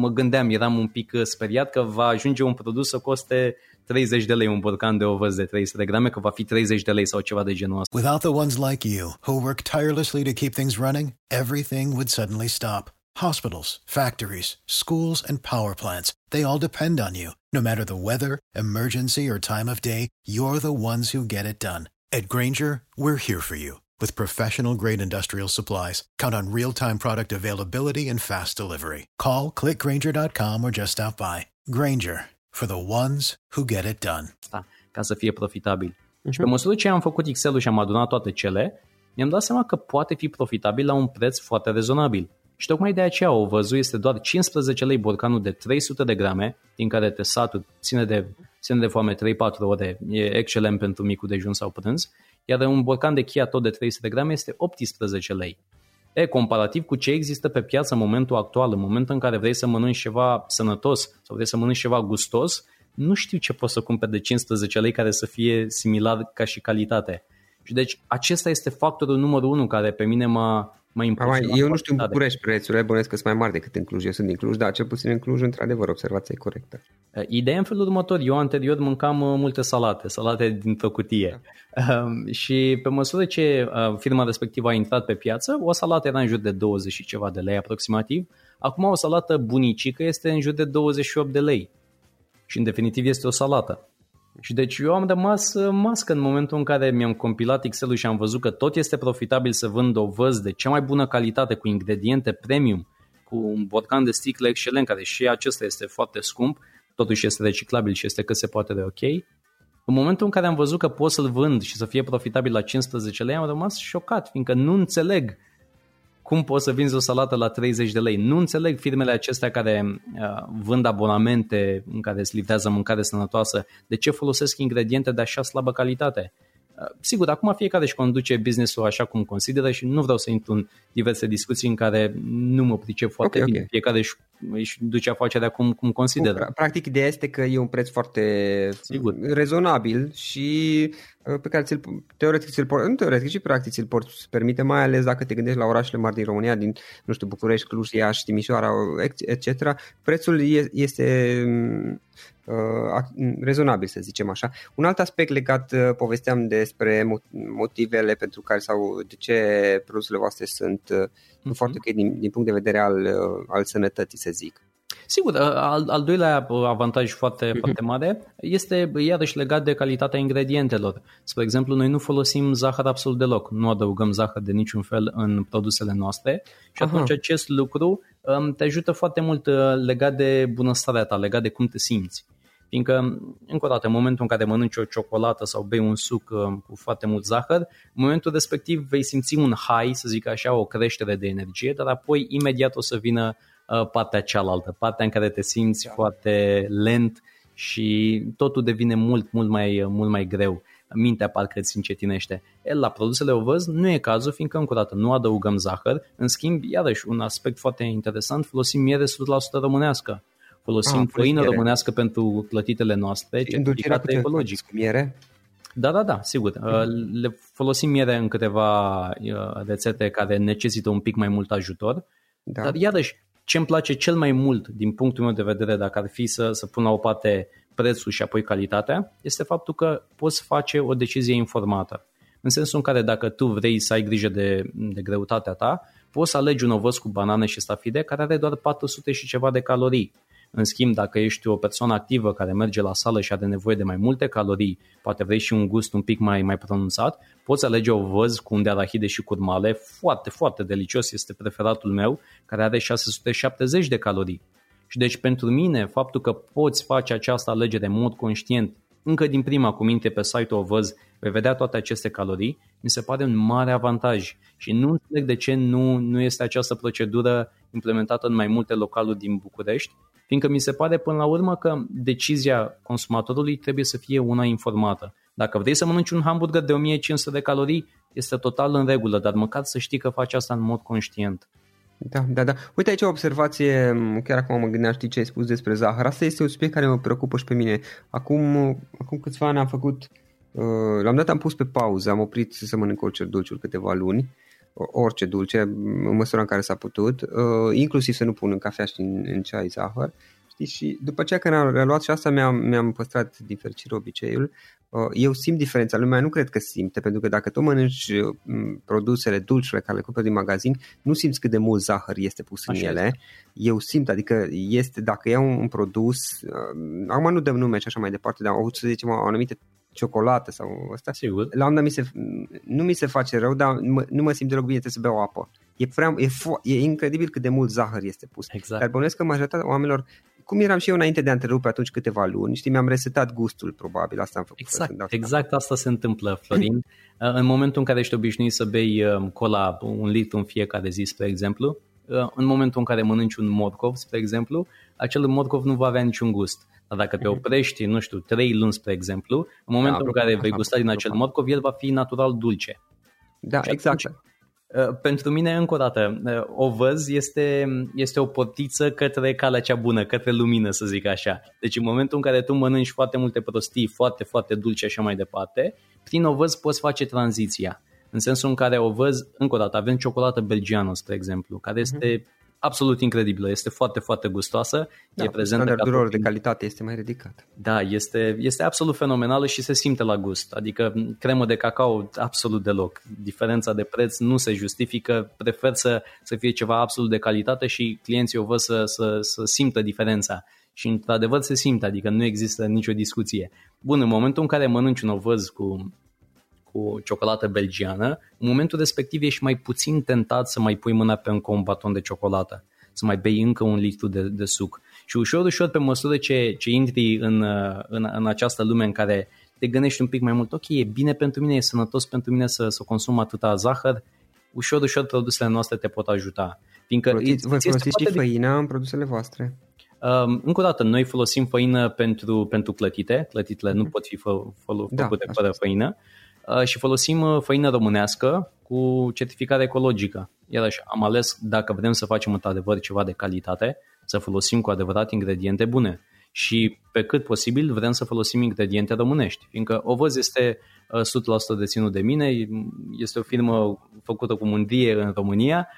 mă gândeam, eram un pic speriat că va ajunge un produs să coste treizeci de lei, un borcan de ovăz de trei sute de grame, că va fi treizeci de lei sau ceva de genul ăsta. Without the ones like you, who work tirelessly to keep things running, everything would suddenly stop. Hospitals, factories, schools and power plants, they all depend on you. No matter the weather, emergency, or time of day, you're the ones who get it done. At Grainger, we're here for you. With professional-grade industrial supplies, count on real-time product availability and fast delivery. Call, click Grainger dot com, or just stop by. Grainger, for the ones who get it done. Da, ca să fie profitabil. Uh-huh. Și pe măsură ce am făcut Excel-ul și am adunat toate cele, mi-am dat seama că poate fi profitabil la un preț foarte rezonabil. Și tocmai de aceea Ovăzul este doar cincisprezece lei borcanul de trei sute de grame, din care te saturi, ține de, ține de foame trei patru ore, e excelent pentru micul dejun sau prânz, iar un borcan de chia tot de trei sute de grame este optsprezece lei. E, comparativ cu ce există pe piață în momentul actual, în momentul în care vrei să mănânci ceva sănătos sau vrei să mănânci ceva gustos, nu știu ce poți să cumperi de cincisprezece lei care să fie similar ca și calitate. Și deci acesta este factorul numărul unu care pe mine m-a mai impresionat. Eu nu știu în București prețurile, bănesc că sunt mai mari decât în Cluj. Eu sunt din Cluj, dar cel puțin în Cluj, într-adevăr, observația e corectă. Ideea în felul următor, eu anterior mâncam multe salate, salate dintr-o cutie. Da. Și pe măsură ce firma respectivă a intrat pe piață, o salată era în jur de douăzeci și ceva de lei aproximativ. Acum o salată bunicică este în jur de douăzeci și opt de lei. Și în definitiv este o salată. Și deci eu am rămas mască în momentul în care mi-am compilat Excel-ul și am văzut că tot este profitabil să vând Ovăz de cea mai bună calitate, cu ingrediente premium, cu un borcan de sticlă excelent, care și acesta este foarte scump, totuși este reciclabil și este cât se poate de ok. În momentul în care am văzut că pot să-l vând și să fie profitabil la cincisprezece lei, am rămas șocat, fiindcă nu înțeleg cum poți să vinzi o salată la treizeci de lei. Nu înțeleg firmele acestea care vând abonamente în care îți livrează mâncare sănătoasă. De ce folosesc ingrediente de așa slabă calitate? Sigur, acum fiecare își conduce business-ul așa cum consideră și nu vreau să intru în diverse discuții în care nu mă pricep foarte okay, bine. Okay. Fiecare își, își duce afacerea cum, cum consideră. Practic, ideea este că e un preț foarte sigur rezonabil și pe care ți-l, teoretic, ți-l, nu teoretic și practic ți-l poți permite, mai ales dacă te gândești la orașele mari din România, din, nu știu, București, Cluj, Iași, Timișoara, et cetera. Prețul este rezonabil, să zicem așa. Un alt aspect legat, povesteam despre motivele pentru care sau de ce produsele voastre sunt mm-hmm. foarte ok din, din punct de vedere al, al sănătății, să zic. Sigur, al, al doilea avantaj foarte, foarte mare este iarăși legat de calitatea ingredientelor. Spre exemplu, noi nu folosim zahăr absolut deloc, nu adăugăm zahăr de niciun fel în produsele noastre și atunci Aha. acest lucru te ajută foarte mult legat de bunăstarea ta, legat de cum te simți. Fiindcă, încă o dată, în momentul în care mănânci o ciocolată sau bei un suc cu foarte mult zahăr, în momentul respectiv vei simți un high, să zic așa, o creștere de energie, dar apoi imediat o să vină partea cealaltă, partea în care te simți da. foarte lent și totul devine mult, mult mai, mult mai greu. Mintea parcă îți încetinește. El, la produsele Ovăz nu e cazul, fiindcă încă o dată nu adăugăm zahăr. În schimb, iarăși, un aspect foarte interesant, folosim miere o sută la sută românească. Folosim ah, făină românească pentru clătitele noastre, certificată ecologic. Cu miere? Da, da, da, sigur. Mm. Le folosim miere în câteva rețete care necesită un pic mai mult ajutor. Da. Dar iarăși, ce îmi place cel mai mult din punctul meu de vedere, dacă ar fi să, să pun la o parte prețul și apoi calitatea, este faptul că poți face o decizie informată. În sensul în care dacă tu vrei să ai grijă de, de greutatea ta, poți să alegi un ovăz cu banane și stafide care are doar patru sute și ceva de calorii. În schimb, dacă ești o persoană activă care merge la sală și are nevoie de mai multe calorii, poate vrei și un gust un pic mai, mai pronunțat, poți alege ovăz cu unde arahide și curmale, foarte, foarte delicios, este preferatul meu, care are șase sute șaptezeci de calorii. Și deci pentru mine, faptul că poți face această alegere în mod conștient, încă din prima cu minte pe site-ul Ovăz, vei vedea toate aceste calorii, mi se pare un mare avantaj și nu înțeleg de ce nu, nu este această procedură implementată în mai multe localuri din București, fiindcă mi se pare până la urmă că decizia consumatorului trebuie să fie una informată. Dacă vrei să mănânci un hamburger de o mie cinci sute de calorii, este total în regulă, dar măcar să știi că faci asta în mod conștient. Da, da, da. Uite aici o observație, chiar acum mă gândeam, știi ce ai spus despre zahăr. Asta este un subiect care mă preocupă și pe mine. Acum, acum câțiva ani am făcut, uh, la un dat am pus pe pauză, am oprit să mănânc orice dulciuri câteva luni, orice dulce, în măsura în care s-a putut, uh, inclusiv să nu pun în cafea și în, în ceai zahăr. Știi? Și după aceea când am reluat și asta mi-am, mi-am păstrat din fericire obiceiul. Eu simt diferența, lumea nu cred că simte, pentru că dacă tu mănânci produsele, dulciurile care le cumperi din magazin, nu simți cât de mult zahăr este pus în ele. Este. Eu simt, adică este, dacă iau un produs, acum nu dăm nume și așa mai departe, dar o să zicem o anumită ciocolată sau ăsta, sigur. La un dat mi se, nu mi se face rău, dar mă, nu mă simt deloc bine, trebuie să beau apă. E, prea, e, fo- e incredibil cât de mult zahăr este pus. Exact. Dar bănuiesc că majoritatea oamenilor, cum eram și eu înainte de a întrerupe atunci câteva luni, știi, mi-am resetat gustul, probabil, asta am făcut. Exact, exact asta se întâmplă, Florin. În momentul în care ești obișnuit să bei cola un litru în fiecare zi, spre exemplu, în momentul în care mănânci un morcov, spre exemplu, acel morcov nu va avea niciun gust. Dar dacă te oprești, nu știu, trei luni, spre exemplu, în momentul da, în care vei gusta din acel morcov, el va fi natural dulce. Da, și exact. Atunci, pentru mine, încă o dată, Ovăz este, este o portiță către calea cea bună, către lumină, să zic așa. Deci în momentul în care tu mănânci foarte multe prostii, foarte, foarte dulce și așa mai departe, prin Ovăz poți face tranziția. În sensul în care Ovăz, încă o dată, avem ciocolată belgiană, spre exemplu, care este mm-hmm. absolut incredibilă, este foarte, foarte gustoasă. Da, e prezentă standardul lor de calitate este mai ridicat. Da, este, este absolut fenomenală și se simte la gust, adică cremă de cacao absolut deloc. Diferența de preț nu se justifică, prefer să, să fie ceva absolut de calitate și clienții Ovăz să, să, să simtă diferența. Și într-adevăr se simte, adică nu există nicio discuție. Bun, în momentul în care mănânci un Ovăz cu... cu ciocolată belgiană, în momentul respectiv ești mai puțin tentat să mai pui mâna pe încă un baton de ciocolată, să mai bei încă un litru de, de suc. Și ușor, ușor, pe măsură ce, ce intri în, în, în această lume în care te gândești un pic mai mult, ok, e bine pentru mine, e sănătos pentru mine să, să consum atâta zahăr, ușor, ușor, produsele noastre te pot ajuta. Fiindcă vă folosiți și făina în produsele voastre? Încă o dată, noi folosim făină pentru, pentru clătite, clătitele nu pot fi fă, fă, da, făcute fără făină. Și folosim făină românească cu certificare ecologică. Iarăși, am ales, dacă vrem să facem într-adevăr ceva de calitate, să folosim cu adevărat ingrediente bune. Și pe cât posibil vrem să folosim ingrediente românești, fiindcă Ovăz este o sută la sută deținut de mine, este o firmă făcută cu mândrie în România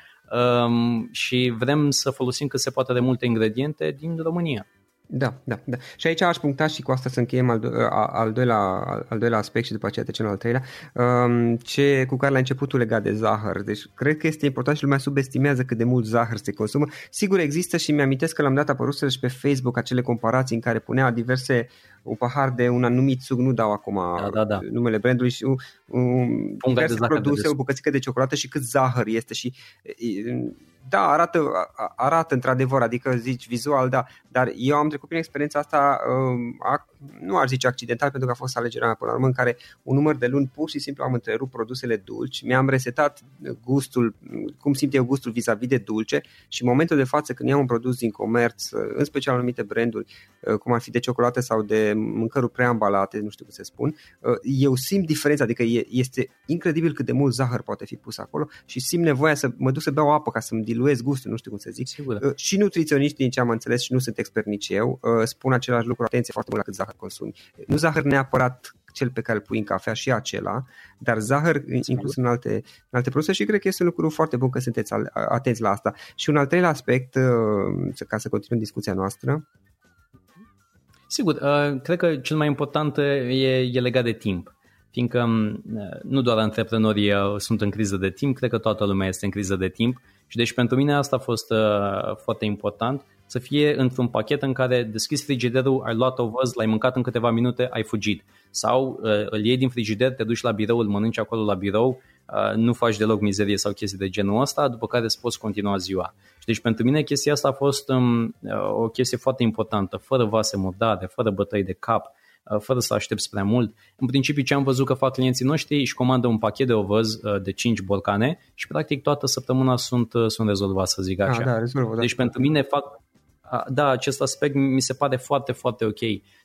și vrem să folosim cât se poate de multe ingrediente din România. Da, da, da. Și aici aș puncta și cu asta să încheiem al, do- al, doilea, al doilea aspect și după aceea trecem la al treilea, ce, cu care la începutul legat de zahăr. Deci cred că este important și lumea subestimează cât de mult zahăr se consumă. Sigur există și mi-amintesc că la un dat apăruse și pe Facebook acele comparații în care punea diverse un pahar de un anumit suc, nu dau acum da, da, da. numele brandului și un, un diverse produse, o bucățică de ciocolată și cât zahăr este și... Da, arată, arată într-adevăr, adică zici vizual, da, dar eu am trecut prin experiența asta, nu ar zice accidental, pentru că a fost alegerea mea până la urmă, în care un număr de luni pur și simplu am întrerupt produsele dulci, mi-am resetat gustul, cum simt eu gustul vis-a-vis de dulce și în momentul de față când iau un produs din comerț, în special anumite branduri, cum ar fi de ciocolată sau de mâncăruri preambalate, nu știu cum se spun, eu simt diferența, adică este incredibil cât de mult zahăr poate fi pus acolo și simt nevoia să mă duc să beau apă ca să-mi diluez gustul, nu știu cum să zic. Sigur. Și nutriționiștii, din ce am înțeles și nu sunt expert nici eu, spun același lucru, atenție foarte mult la cât zahăr consumi. Nu zahăr neapărat cel pe care îl pui în cafea și acela, dar zahăr inclus în alte, în alte produse și cred că este un lucru foarte bun că sunteți atenți la asta. Și un al treilea aspect, ca să continuăm discuția noastră. Sigur, cred că cel mai important e, e legat de timp. Fiindcă nu doar antreprenorii sunt în criză de timp, cred că toată lumea este în criză de timp și deci pentru mine asta a fost uh, foarte important, să fie într-un pachet în care deschizi frigiderul, ai luat Ovăz, l-ai mâncat în câteva minute, ai fugit sau uh, îl iei din frigider, te duci la birou, îl mănânci acolo la birou, uh, nu faci deloc mizerie sau chestii de genul ăsta, după care îți poți continua ziua. Și deci pentru mine chestia asta a fost um, o chestie foarte importantă, fără vase murdare, fără bătăi de cap, fără să aștepți prea mult. În principiu ce am văzut că fac clienții noștri, își comandă un pachet de Ovăz de cinci borcane și practic toată săptămâna sunt, sunt rezolvat, să zic așa. A, da, rezolv, da. Deci pentru mine fac, da, acest aspect mi se pare foarte, foarte ok.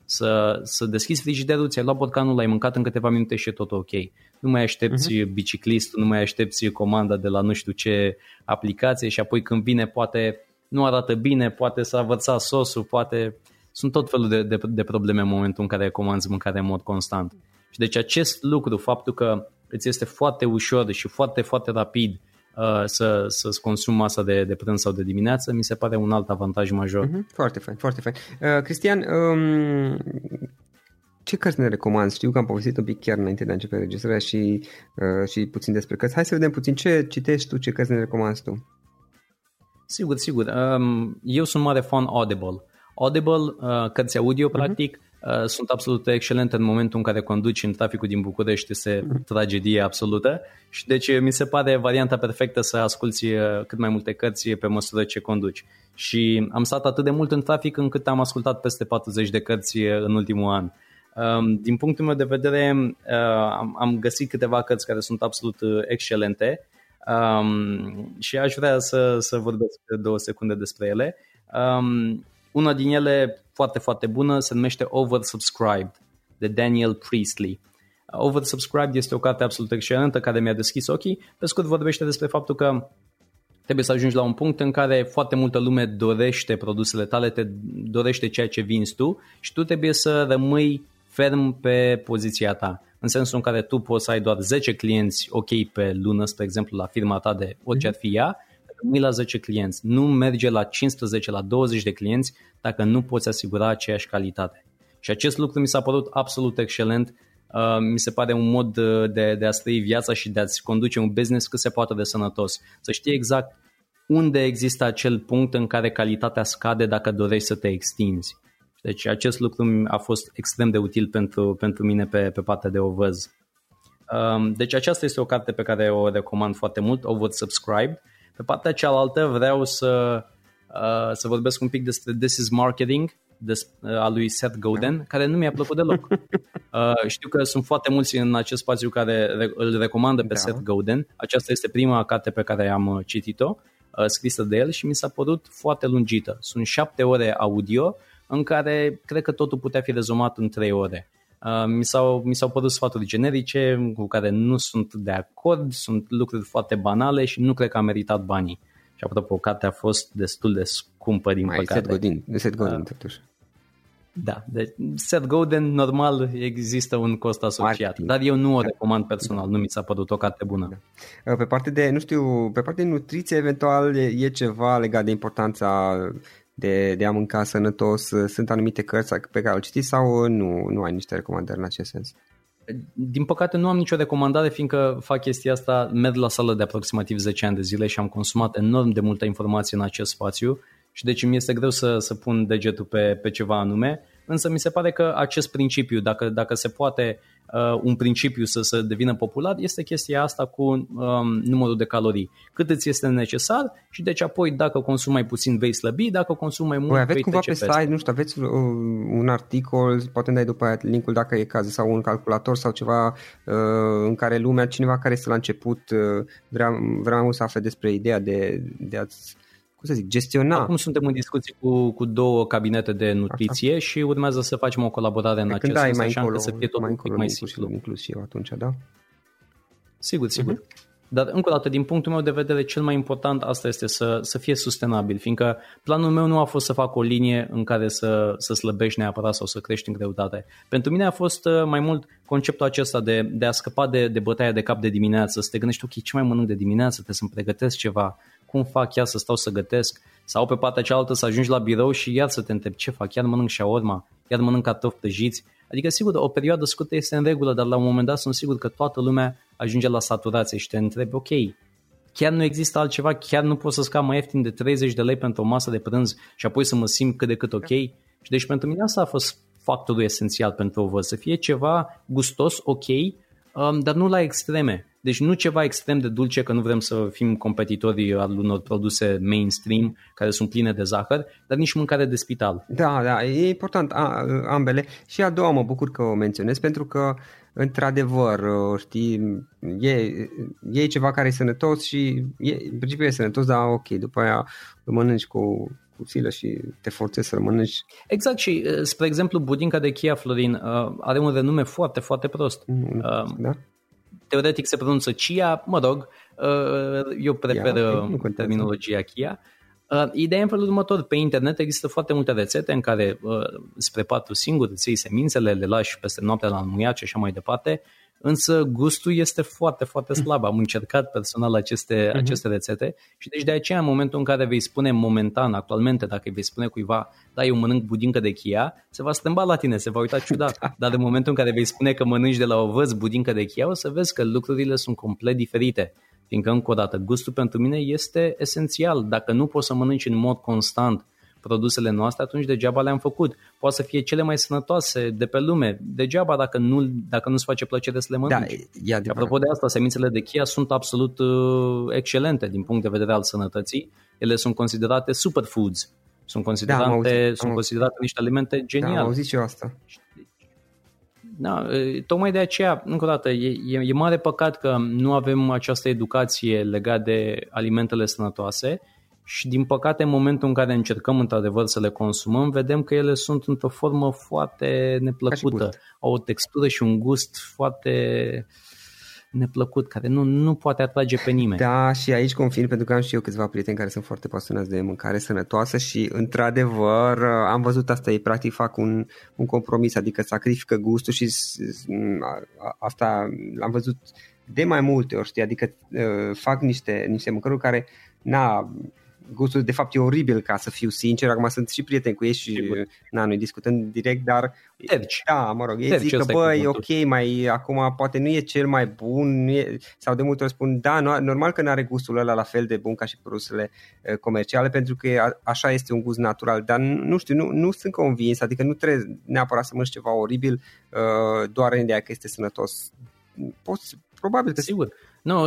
Să, să deschizi frigiderul, ți-ai luat borcanul, l-ai mâncat în câteva minute și e tot ok. Nu mai aștepți uh-huh. biciclistul, nu mai aștepți comanda de la nu știu ce aplicație și apoi când vine poate nu arată bine, poate s-a vărsat sosul, poate... Sunt tot felul de, de, de probleme în momentul în care comanzi mâncare în mod constant. Și deci acest lucru, faptul că îți este foarte ușor și foarte, foarte rapid uh, să, să-ți consum masa de, de prânz sau de dimineață, mi se pare un alt avantaj major. Mm-hmm. Foarte fain, foarte fain. Uh, Cristian, um, ce cărți ne recomanzi? Știu că am povestit un pic chiar înainte de a începe înregistrarea și, uh, și puțin despre cărți. Hai să vedem puțin ce citești tu, ce cărți ne recomanzi tu. Sigur, sigur. Um, eu sunt mare fan Audible. Audible, uh, cărți audio, practic, uh-huh. sunt absolut excelente în momentul în care conduci în traficul din București, este tragedie absolută și deci mi se pare varianta perfectă să asculți cât mai multe cărți pe măsură ce conduci. Și am stat atât de mult în trafic încât am ascultat peste patruzeci de cărți în ultimul an. Din punctul meu de vedere, am găsit câteva cărți care sunt absolut excelente și aș vrea să, să vorbesc două secunde despre ele. Una din ele foarte, foarte bună se numește Oversubscribed de Daniel Priestley. Oversubscribed este o carte absolut excelentă care mi-a deschis ochii. Pe scurt, vorbește despre faptul că trebuie să ajungi la un punct în care foarte multă lume dorește produsele tale, te dorește ceea ce vinzi tu și tu trebuie să rămâi ferm pe poziția ta. În sensul în care tu poți să ai doar zece clienți ok pe lună, spre exemplu la firma ta de orice ar fi ea, rămâi la zece clienți, nu merge la cincisprezece, la douăzeci de clienți dacă nu poți asigura aceeași calitate. Și acest lucru mi s-a părut absolut excelent, uh, mi se pare un mod de, de a străi viața și de a-ți conduce un business cât se poate de sănătos. Să știi exact unde există acel punct în care calitatea scade dacă dorești să te extinzi. Deci acest lucru a fost extrem de util pentru, pentru mine pe, pe partea de Ovăz. Uh, deci aceasta este o carte pe care o recomand foarte mult, Oversubscribed. Pe partea cealaltă vreau să, uh, să vorbesc un pic despre This is Marketing des, uh, a lui Seth Godin, care nu mi-a plăcut deloc. Uh, știu că sunt foarte mulți în acest spațiu care re- îl recomandă pe da. Seth Godin. Aceasta este prima carte pe care am citit-o, uh, scrisă de el și mi s-a părut foarte lungită. Sunt șapte ore audio în care cred că totul putea fi rezumat în trei ore. Uh, mi, s-au, mi s-au părut sfaturi generice cu care nu sunt de acord, sunt lucruri foarte banale și nu cred că a meritat banii. Și apropo, cartea a fost destul de scumpă din Mai păcate. Seth Godin, de Seth Godin uh, totuși. Da, de Seth Godin normal există un cost asociat, Marketing. Dar eu nu o recomand personal, nu mi s-a părut o carte bună. Pe partea de, nu știu, pe partea de nutriție eventual e, e ceva legat de importanța De, de a mânca sănătos, sunt anumite cărți pe care le citiți sau nu, nu ai niște recomandări în acest sens? Din păcate nu am nicio recomandare, fiindcă fac chestia asta, merg la sală de aproximativ zece ani de zile și am consumat enorm de multă informație în acest spațiu și deci mi este greu să, să pun degetul pe, pe ceva anume, însă mi se pare că acest principiu, dacă, dacă se poate uh, un principiu să, să devină popular, este chestia asta cu um, numărul de calorii. Cât îți este necesar și deci apoi dacă consumi mai puțin vei slăbi, dacă consumi mai mult vei trece peste. Aveți cumva pe site, nu știu, aveți uh, un articol, poate îmi dai după aia link-ul dacă e cazul sau un calculator sau ceva uh, în care lumea, cineva care este la început, uh, vrea, vrea să afle despre ideea de, de a-ți... Cum să zic, gestiona. Acum suntem în discuții cu, cu două cabinete de nutriție așa. Și urmează să facem o colaborare în acest sens, așa încât să fie tot mai un pic mai simplu. Inclusiv atunci, da? Sigur, sigur. Uh-huh. Dar încă o dată, din punctul meu de vedere, cel mai important asta este să, să fie sustenabil, fiindcă planul meu nu a fost să fac o linie în care să, să slăbești neapărat sau să crești în greutate. Pentru mine a fost mai mult conceptul acesta de, de a scăpa de, de bătaia de cap de dimineață, să te gândești, ok, ce mai mănânc de dimineață, trebuie să-mi pregătesc ceva, cum fac iar să stau să gătesc, sau pe partea cealaltă să ajungi la birou și iar să te întrebi ce fac, iar mănânc shawarma, iar mănânc cartofi prăjiți. Adică, sigur, o perioadă scurtă este în regulă, dar la un moment dat sunt sigur că toată lumea ajunge la saturație și te întrebi, ok, chiar nu există altceva, chiar nu pot să scap mai ieftin de treizeci de lei pentru o masă de prânz și apoi să mă simt cât de cât ok. Și deci pentru mine asta a fost factorul esențial pentru Ovăz, să fie ceva gustos, ok, dar nu la extreme. Deci nu ceva extrem de dulce, că nu vrem să fim competitori al unor produse mainstream care sunt pline de zahăr, dar nici mâncare de spital. Da, da, e important a, ambele. Și a doua mă bucur că o menționez, pentru că într-adevăr, știi, e, e ceva care e sănătos și e, în principiu e sănătos, dar ok, după aia îl mănânci cu... și te forțezi să rămânești. Exact și, spre exemplu, budinca de Chia Florin are un renume foarte, foarte prost. Mm, uh, da? Teoretic se pronunță Chia, mă rog, uh, eu prefer yeah, okay, terminologia Chia. Uh, ideea în felul următor, pe internet există foarte multe rețete în care uh, spre patul singur îți iei semințele, le lași peste noapte la înmuiat și așa mai departe însă gustul este foarte, foarte slab. Am încercat personal aceste, aceste rețete și deci de aceea în momentul în care vei spune momentan, actualmente, dacă îi vei spune cuiva, da, eu mănânc budincă de chia, se va strâmba la tine, se va uita ciudat. Dar în momentul în care vei spune că mănânci de la Ovăz budincă de chia, o să vezi că lucrurile sunt complet diferite. Fiindcă, încă o dată, gustul pentru mine este esențial. Dacă nu poți să mănânci în mod constant produsele noastre, atunci degeaba le-am făcut. Poate să fie cele mai sănătoase de pe lume, degeaba dacă, nu, dacă nu-ți face plăcere să le mănânci. Da, apropo de asta, semințele de chia sunt absolut uh, excelente din punct de vedere al sănătății. Ele sunt considerate superfoods, sunt considerate, da, auzit, sunt considerate niște alimente geniale. Da, am auzit și eu asta. Da, tocmai de aceea, încă o dată, e, e, e mare păcat că nu avem această educație legată de alimentele sănătoase și din păcate în momentul în care încercăm într-adevăr să le consumăm, vedem că ele sunt într-o formă foarte neplăcută, au o textură și un gust foarte neplăcut, care nu, nu poate atrage pe nimeni. Da, și aici confirm, pentru că am și eu câțiva prieteni care sunt foarte pasionați de mâncare sănătoasă și într-adevăr am văzut asta, ei practic fac un, un compromis, adică sacrifică gustul și asta l-am văzut de mai multe ori, știi? Adică fac niște, niște mâncăruri care, na, gustul de fapt e oribil, ca să fiu sincer, acum sunt și prieteni cu ei și na, noi discutăm direct, dar Terci. da, mă rog, ei Terci, zic că băi, ok, mai acum poate nu e cel mai bun, e, sau de multe ori spun, da, nu, normal că nu are gustul ăla la fel de bun ca și produsele uh, comerciale, pentru că a, așa este un gust natural, dar nu știu, nu, nu sunt convins, adică nu trebuie neapărat să mănânci ceva oribil uh, doar în ideea că este sănătos. Poți, probabil că sigur. Nu,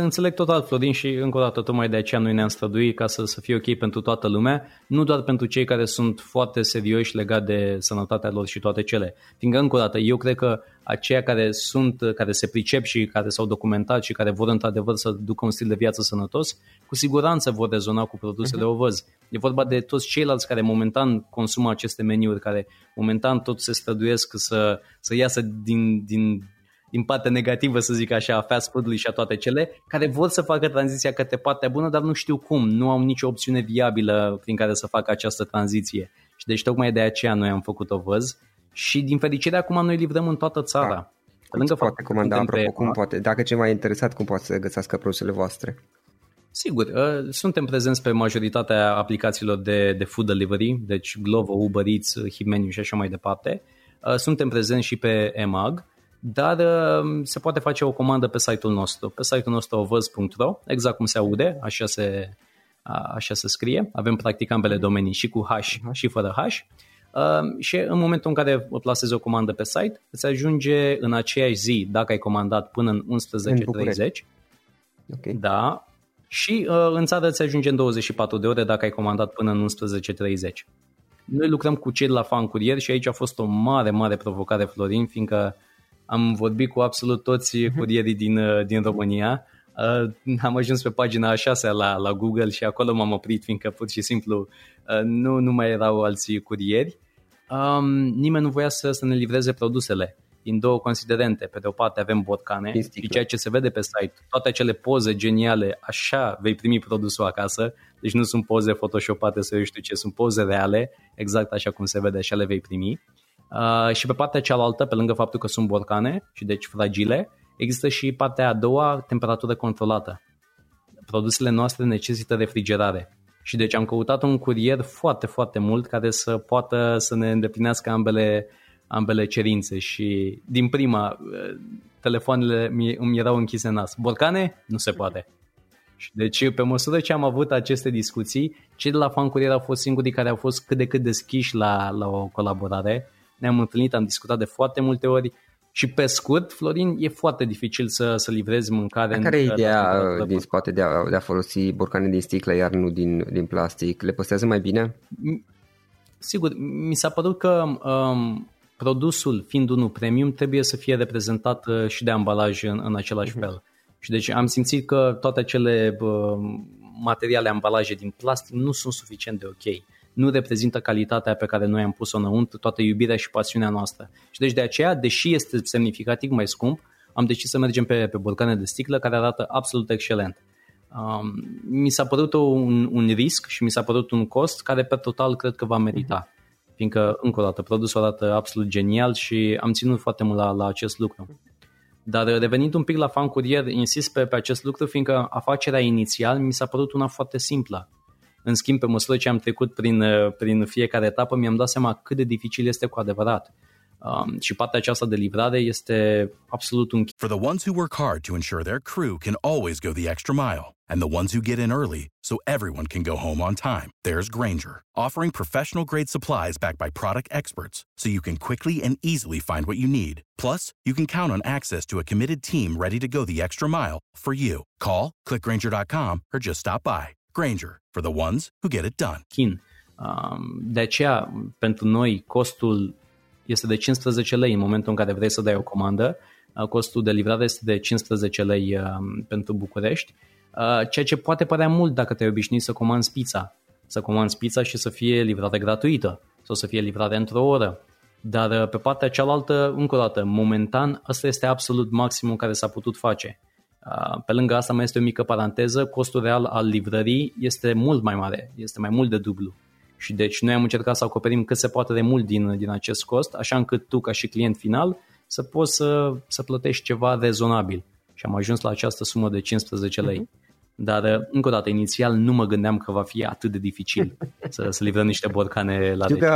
înțeleg total, Florin, și încă o dată tocmai de aceea noi ne-am străduit ca să, să fie ok pentru toată lumea, nu doar pentru cei care sunt foarte serioși legat de sănătatea lor și toate cele. Fiindcă, încă o dată, eu cred că aceia care sunt, care se pricep și care s-au documentat și care vor într-adevăr să ducă un stil de viață sănătos, cu siguranță vor rezona cu produsele uh-huh. Ovăz. E vorba de toți ceilalți care momentan consumă aceste meniuri, care momentan tot se străduiesc să, să iasă din... din din partea negativă, să zic așa, a fast food-ului și a toate cele, care vor să facă tranziția către partea bună, dar nu știu cum, nu au nicio opțiune viabilă prin care să facă această tranziție. Și deci tocmai de aceea noi am făcut Ovăz și din fericire acum noi livrăm în toată țara. Da. Cum se poate comanda, apropo, cum poate, dacă cineva e interesat, cum poate să găsească produsele voastre? Sigur, uh, suntem prezenți pe majoritatea aplicațiilor de, de food delivery, deci Glovo, Uber Eats, Himeniu și așa mai departe. Uh, suntem prezenți și pe EMAG. Dar se poate face o comandă pe site-ul nostru, pe site-ul nostru ovăz punct ro, exact cum se aude, așa se, așa se scrie. Avem practic ambele domenii, și cu H și fără H. Și în momentul în care plasezi o comandă pe site, îți ajunge în aceeași zi, dacă ai comandat, până în unsprezece treizeci. Okay. Da. Și în țară îți ajunge în douăzeci și patru de ore dacă ai comandat până în unsprezece treizeci. Noi lucrăm cu cei de la Fan Courier și aici a fost o mare, mare provocare, Florin, fiindcă am vorbit cu absolut toți curierii din, din România. Am ajuns pe pagina a șasea la, la Google și acolo m-am oprit, fiindcă pur și simplu nu, nu mai erau alții curieri. Um, nimeni nu voia să, să ne livreze produsele din două considerente. Pe de o parte avem borcane și ceea ce se vede pe site, toate acele poze geniale, așa vei primi produsul acasă. Deci nu sunt poze photoshopate sau eu știu ce, sunt poze reale, exact așa cum se vede, așa le vei primi. Uh, și pe partea cealaltă, pe lângă faptul că sunt borcane și deci fragile, există și partea a doua, temperatură controlată. Produsele noastre necesită refrigerare și deci am căutat un curier foarte, foarte mult care să poată să ne îndeplinească ambele, ambele cerințe și din prima telefoanele îmi erau închise în nas. Borcane? Nu se poate. Deci pe măsură ce am avut aceste discuții, cei de la Fan Courier au fost singurii care au fost cât de cât deschiși la, la o colaborare. Ne-am întâlnit, am discutat de foarte multe ori și pe scurt, Florin, e foarte dificil să, să livrezi mâncare. Care e ideea din spate de a, de a folosi borcane din sticlă, iar nu din, din plastic? Le păstrează mai bine? Sigur, mi s-a părut că um, produsul, fiind unul premium, trebuie să fie reprezentat și de ambalaj în, în același uh-huh. fel. Și deci am simțit că toate acele uh, materiale, ambalaje din plastic nu sunt suficient de ok. Nu reprezintă calitatea pe care noi am pus-o înăuntru, toată iubirea și pasiunea noastră. Și deci de aceea, deși este semnificativ mai scump, am decis să mergem pe, pe borcane de sticlă care arată absolut excelent. Um, mi s-a părut un, un risc și mi s-a părut un cost care pe total cred că va merita. Uh-huh. Fiindcă, încă o dată, produsul arată absolut genial și am ținut foarte mult la, la acest lucru. Dar revenind un pic la Fan Courier, insist pe, pe acest lucru, fiindcă afacerea inițial mi s-a părut una foarte simplă. În schimb, pe măsură ce am trecut prin, prin fiecare etapă, mi-am dat seama cât de dificil este cu adevărat. Um, și partea aceasta de livrare este absolut un For the ones who work hard to ensure their crew can always go the extra mile, and the ones who get in early so everyone can go home on time, there's Grainger, offering professional-grade supplies backed by product experts so you can quickly and easily find what you need. Plus, you can count on access to a committed team ready to go the extra mile for you. Call, click Grainger dot com, or just stop by. Grainger, for the ones who get it done. Chin. Um, de aceea, pentru noi, costul este de cincisprezece lei în momentul în care vrei să dai o comandă. Costul de livrare este de cincisprezece lei pentru București, ceea ce poate părea mult dacă te-ai obișnuit să comanzi pizza. Să comanzi pizza și să fie livrare gratuită sau să fie livrare într-o oră. Dar pe partea cealaltă, încă o dată, momentan, ăsta este absolut maximul care s-a putut face. Pe lângă asta mai este o mică paranteză, costul real al livrării este mult mai mare, este mai mult de dublu. Și deci noi am încercat să acoperim cât se poate de mult din, din acest cost, așa încât tu, ca și client final, să poți să, să plătești ceva rezonabil. Și am ajuns la această sumă de cincisprezece lei. Dar, încă o dată, inițial nu mă gândeam că va fi atât de dificil să, să livrăm niște borcane la... Știu că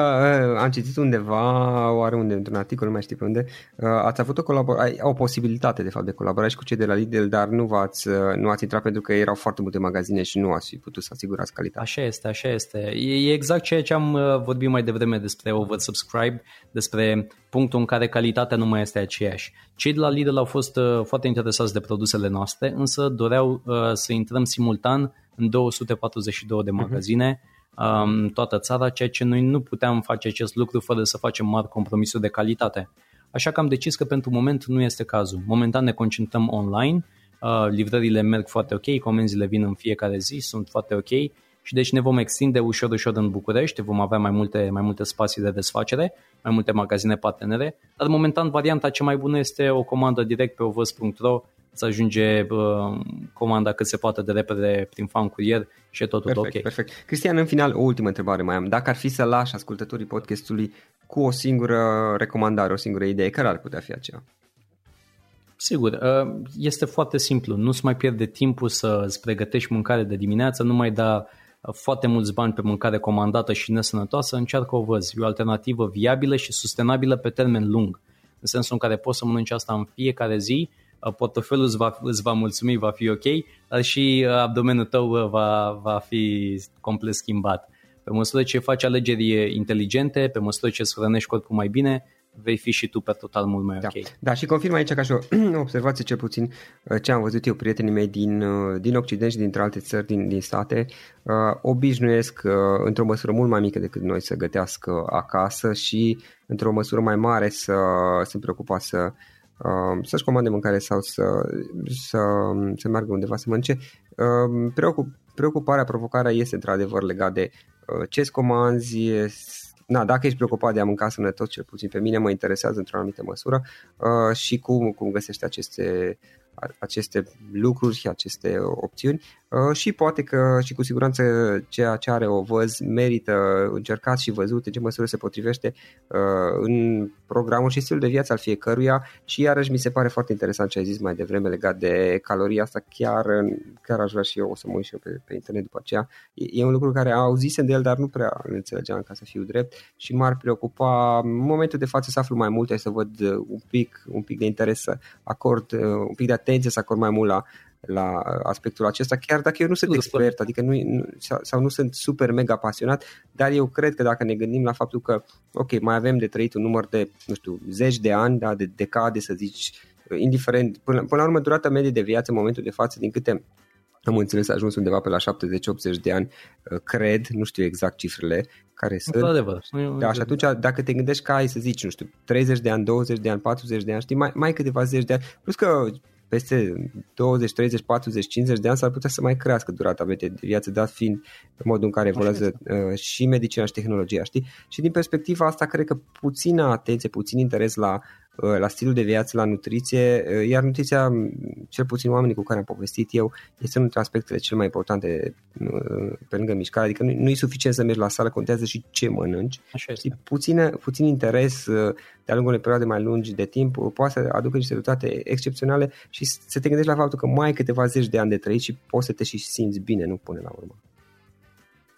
am citit undeva, oare unde, într-un articol, nu mai știu pe unde, ați avut o colaborare, o posibilitate, de fapt, de colaborare și cu cei de la Lidl, dar nu, v-ați, nu ați intrat pentru că erau foarte multe magazine și nu ați fi putut să asigurați calitatea. Așa este, așa este. E exact ceea ce am vorbit mai devreme despre Oversubscribed, despre punctul în care calitatea nu mai este aceeași. Cei de la Lidl au fost foarte interesați de produsele noastre, însă doreau să intrăm simultan în două sute patruzeci și două de magazine în uh-huh. toată țara, ceea ce noi nu puteam face acest lucru fără să facem mari compromisuri de calitate. Așa că am decis că pentru moment nu este cazul. Momentan ne concentrăm online, uh, livrările merg foarte ok, comenzile vin în fiecare zi, sunt foarte ok și deci ne vom extinde ușor, ușor în București, vom avea mai multe, mai multe spații de desfacere, mai multe magazine partenere, dar momentan varianta cea mai bună este o comandă direct pe ovăz punct ro, să ajunge uh, comanda cât se poate de repede prin Fan Courier și e totul perfect, ok. Perfect. Cristian, în final, o ultimă întrebare mai am. Dacă ar fi să lași ascultătorii podcastului cu o singură recomandare, o singură idee, care ar putea fi aceea? Sigur, uh, este foarte simplu. Nu-ți mai pierde timpul să îți pregătești mâncare de dimineață, nu mai da foarte mulți bani pe mâncare comandată și nesănătoasă, încearcă Ovăz. E o alternativă viabilă și sustenabilă pe termen lung, în sensul în care poți să mănânci asta în fiecare zi, portofelul îți va, îți va mulțumi, va fi ok, dar și abdomenul tău va, va fi complet schimbat. Pe măsură ce faci alegeri inteligente, pe măsură ce îți hrănești corpul mai bine, vei fi și tu pe total mult mai ok. Da, da, și confirm aici ca și o observație, cel puțin ce am văzut eu, prietenii mei din, din Occident și dintre alte țări din, din state, uh, obișnuiesc uh, într-o măsură mult mai mică decât noi să gătească acasă și într-o măsură mai mare să se preocupa să să-și comande mâncare sau să, să, să meargă undeva să mănânce. Preocup, preocuparea, provocarea este într-adevăr legată de ce-ți comanzi. Na, dacă ești preocupat de a mânca sănătos, cel puțin pe mine mă interesează într-o anumită măsură și cum, cum găsești aceste, aceste lucruri și aceste opțiuni și poate că și cu siguranță ceea ce are Ovăz merită încercat și văzut în ce măsură se potrivește în programul și stilul de viață al fiecăruia. Și iarăși mi se pare foarte interesant ce ai zis mai devreme legat de caloria asta, chiar, chiar aș vrea și eu, o să mă uit și eu pe, pe internet după aceea. E, e un lucru care auzisem de el, dar nu prea îl înțelegeam, ca să fiu drept, și m-ar preocupa în momentul de față să aflu mai multe, să văd un pic, un pic de interes, să acord un pic de atenție, să acord mai mult la la aspectul acesta, chiar dacă eu nu sunt expert, adică nu, nu, sau nu sunt super mega pasionat, dar eu cred că dacă ne gândim la faptul că ok, mai avem de trăit un număr de, nu știu, zeci de ani, da, de decade să zici, indiferent, până, până la urmă durata medie de viață în momentul de față, din câte am înțeles, a ajuns undeva pe la șaptezeci optzeci de ani, cred, nu știu exact cifrele care sunt. Adevăr, da, și atunci dacă te gândești că ai, să zici, nu știu, treizeci de ani, douăzeci de ani, patruzeci de ani, știi, mai, mai câteva zeci de ani, plus că peste douăzeci, treizeci, patruzeci, cincizeci de ani s-ar putea să mai crească durata de viață, dat fiind modul în care evoluează și medicina și tehnologia, știi? Și din perspectiva asta, cred că puțină atenție, puțin interes la la stilul de viață, la nutriție, iar nutriția, cel puțin oamenii cu care am povestit eu, este unul dintre aspectele cel mai importante pe lângă mișcare, adică nu, nu e suficient să mergi la sală, contează și ce mănânci. Și puțin, puțin interes de-a lungul unei perioade mai lungi de timp poate să aducă niște rezultate excepționale și să te gândești la faptul că mai ai câteva zeci de ani de trăit și poți să te și simți bine, nu până la urmă.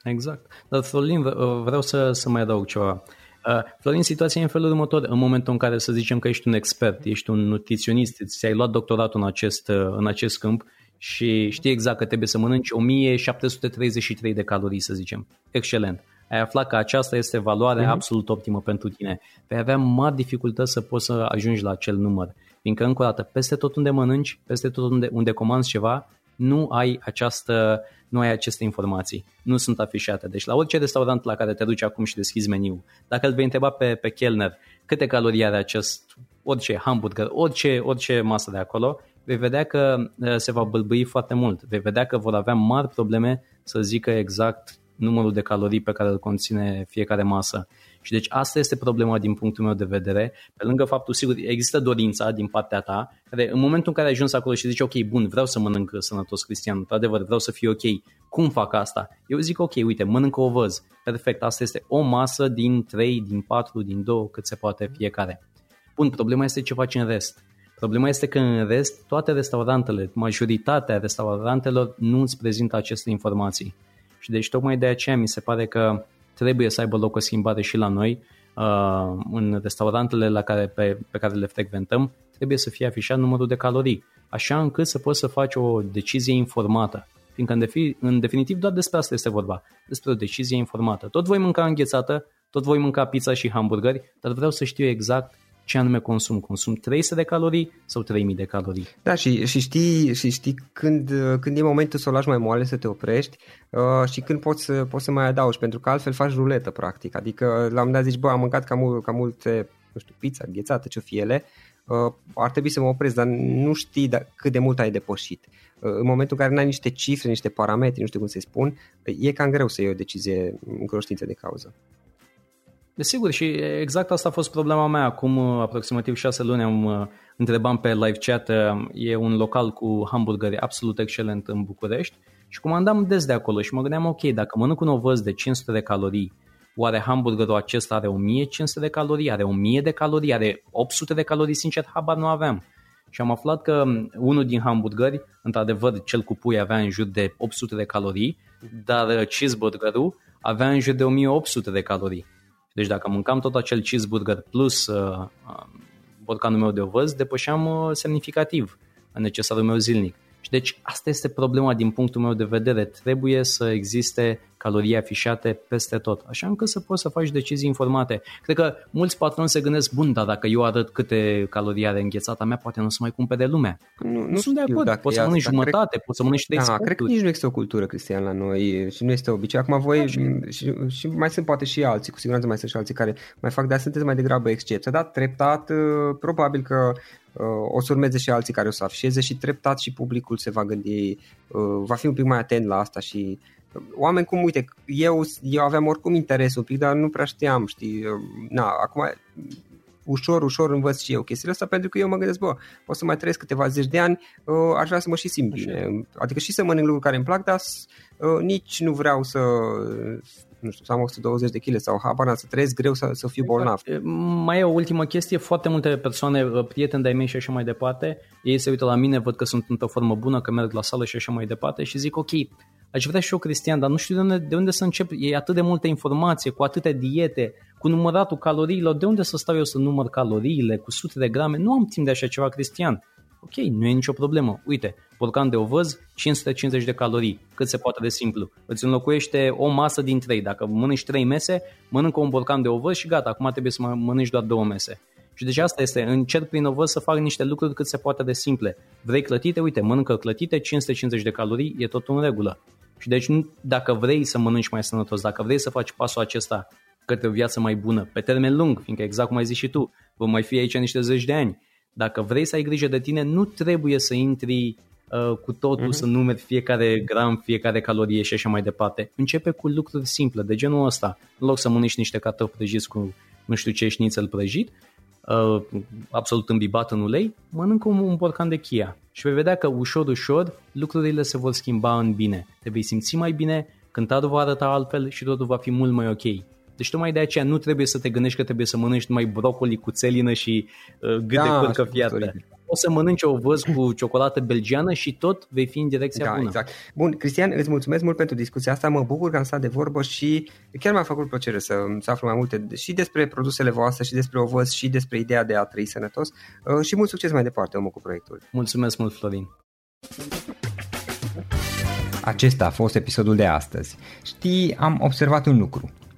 Exact. Dar, Florin, vreau să, să mai adaug ceva. Uh, Florin, situația e în felul următor. În momentul în care, să zicem că ești un expert, ești un nutriționist, ți-ai luat doctoratul în acest, în acest câmp și știi exact că trebuie să mănânci o mie șapte sute treizeci și trei de calorii, să zicem. Excelent. Ai aflat că aceasta este valoarea uh-huh. absolut optimă pentru tine. Vei avea mari dificultăți să poți să ajungi la acel număr, fiindcă, încă o dată, peste tot unde mănânci, peste tot unde, unde comanzi ceva, nu ai această... nu ai aceste informații, nu sunt afișate. Deci la orice restaurant la care te duci acum și deschizi meniul, dacă îl vei întreba pe, pe chelner câte calorii are acest orice hamburger, orice, orice masă de acolo, vei vedea că se va bâlbâi foarte mult, vei vedea că vor avea mari probleme să zică exact numărul de calorii pe care îl conține fiecare masă. Și deci asta este problema din punctul meu de vedere, pe lângă faptul, sigur, există dorința din partea ta, care în momentul în care ai ajuns acolo și zici, ok, bun, vreau să mănânc sănătos, Cristian, într-adevăr, vreau să fiu ok, cum fac asta? Eu zic, ok, uite, mănânc Ovăz, perfect, asta este o masă din trei, din patru, din doi, cât se poate fiecare. Bun, problema este ce faci în rest. Problema este că în rest, toate restaurantele, majoritatea restaurantelor nu îți prezintă aceste informații. Și deci tocmai de aceea mi se pare că trebuie să aibă loc o schimbare și la noi, uh, în restaurantele la care, pe, pe care le frecventăm, trebuie să fie afișat numărul de calorii, așa încât să poți să faci o decizie informată, fiindcă în, defi, în definitiv doar despre asta este vorba, despre o decizie informată. Tot voi mânca înghețată, tot voi mânca pizza și hamburgeri, dar vreau să știu exact ce anume consum. Consum trei sute de calorii sau trei mii de calorii? Da, și, și știi, și știi când, când e momentul să o lași mai moale, să te oprești uh, și când poți, poți să mai adaugi, pentru că altfel faci ruletă, practic. Adică la un moment dat zici, bă, am mâncat cam, cam multe, nu știu, pizza, înghețată, ce-o fi ele, uh, ar trebui să mă opresc, dar nu știi da, cât de mult ai depășit. Uh, în momentul în care n-ai niște cifre, niște parametri, nu știu cum să-i spun, e cam greu să iei o decizie în cunoștință de cauză. Desigur, și exact asta a fost problema mea. Acum aproximativ șase luni am întrebam pe live chat, e un local cu hamburgeri absolut excelent în București și comandam des de acolo și mă gândeam, ok, dacă mănânc un ovăz de cinci sute de calorii, oare hamburgerul acesta are o mie cinci sute de calorii, are o mie de calorii, are opt sute de calorii? Sincer, habar nu aveam. Și am aflat că unul din hamburgeri, într-adevăr, cel cu pui avea în jur de opt sute de calorii, dar cheeseburgerul avea în jur de o mie opt sute de calorii. Deci dacă mâncam tot acel cheeseburger plus uh, borcanul meu de ovăz, depășeam uh, semnificativ necesarul meu zilnic. Și deci asta este problema din punctul meu de vedere. Trebuie să existe calorii afișate peste tot, așa încât să poți să faci decizii informate. Cred că mulți patroni se gândesc, bun, dar dacă eu arăt câte calorii are înghețata mea, poate nu o să mai cumpere lumea. Nu, nu sunt de acord, poți să mănânci jumătate, cred... poți să mănânci trei sferturi. Cred că nici nu există o cultură, Cristian, la noi și nu este obicei. Acum voi da, și... Și, și mai sunt poate și alții, cu siguranță mai sunt și alții care mai fac, dar sunteți mai degrabă excepția, dar treptat, probabil că o să urmeze și alții care o să afișeze și treptat și publicul se va gândi, va fi un pic mai atent la asta și oameni cum, uite, eu, eu aveam oricum interes un pic, dar nu prea știam, știi, na, acum ușor, ușor învăț și eu chestiile astea pentru că eu mă gândesc, bă, o să mai trăiesc câteva zeci de ani, aș vrea să mă și simt bine, adică și să mănânc lucruri care îmi plac, dar nici nu vreau să... nu știu, să am o sută douăzeci de kg sau habar, să trăiesc greu, să, să fiu bolnav. Mai e o ultimă chestie, foarte multe persoane, prieteni de-ai mei și așa mai departe, ei se uită la mine, văd că sunt într-o formă bună, că merg la sală și așa mai departe și zic, ok, aș vrea și eu, Cristian, dar nu știu de unde, de unde să încep, e atât de multă informație, cu atâtea diete, cu număratul caloriilor, de unde să stau eu să număr caloriile, cu sute de grame, nu am timp de așa ceva, Cristian. Ok, nu e nicio problemă. Uite, borcan de ovăz, cinci sute cincizeci de calorii, cât se poate de simplu. Îți înlocuiește o masă din trei. Dacă mănânci trei mese, mănâncă un borcan de ovăz și gata, acum trebuie să mănânci doar două mese. Și deci asta este, încerc prin ovăz să fac niște lucruri cât se poate de simple. Vrei clătite? Uite, mănâncă clătite, cinci sute cincizeci de calorii, e tot în regulă. Și deci dacă vrei să mănânci mai sănătos, dacă vrei să faci pasul acesta către o viață mai bună, pe termen lung, fiindcă exact cum ai zis și tu, vom mai fi aici niște zeci de ani. Dacă vrei să ai grijă de tine, nu trebuie să intri uh, cu totul, mm-hmm. să numeri fiecare gram, fiecare calorie și așa mai departe. Începe cu lucruri simple, de genul ăsta. În loc să mănânci niște cartofi prăjiți cu nu știu ce șnițel prăjit, uh, absolut îmbibat în ulei, mănâncă un, un borcan de chia și vei vedea că ușor, ușor lucrurile se vor schimba în bine. Te vei simți mai bine, cântarul va arăta altfel și totul va fi mult mai ok. Deci tocmai de aceea nu trebuie să te gândești că trebuie să mănânci numai brocoli cu țelină și uh, gât da, de curcă fiartă. O să mănânci ovăz cu ciocolată belgiană și tot vei fi în direcția da, bună. Exact. Bun, Cristian, îți mulțumesc mult pentru discuția asta, mă bucur că am stat de vorbă și chiar mi-a făcut plăcere să, să aflu mai multe și despre produsele voastre și despre ovăz și despre ideea de a trăi sănătos uh, și mult succes mai departe, omul, cu proiectul. Mulțumesc mult, Florin. Acesta a fost episodul de astăzi. Știi, am observat un lucru.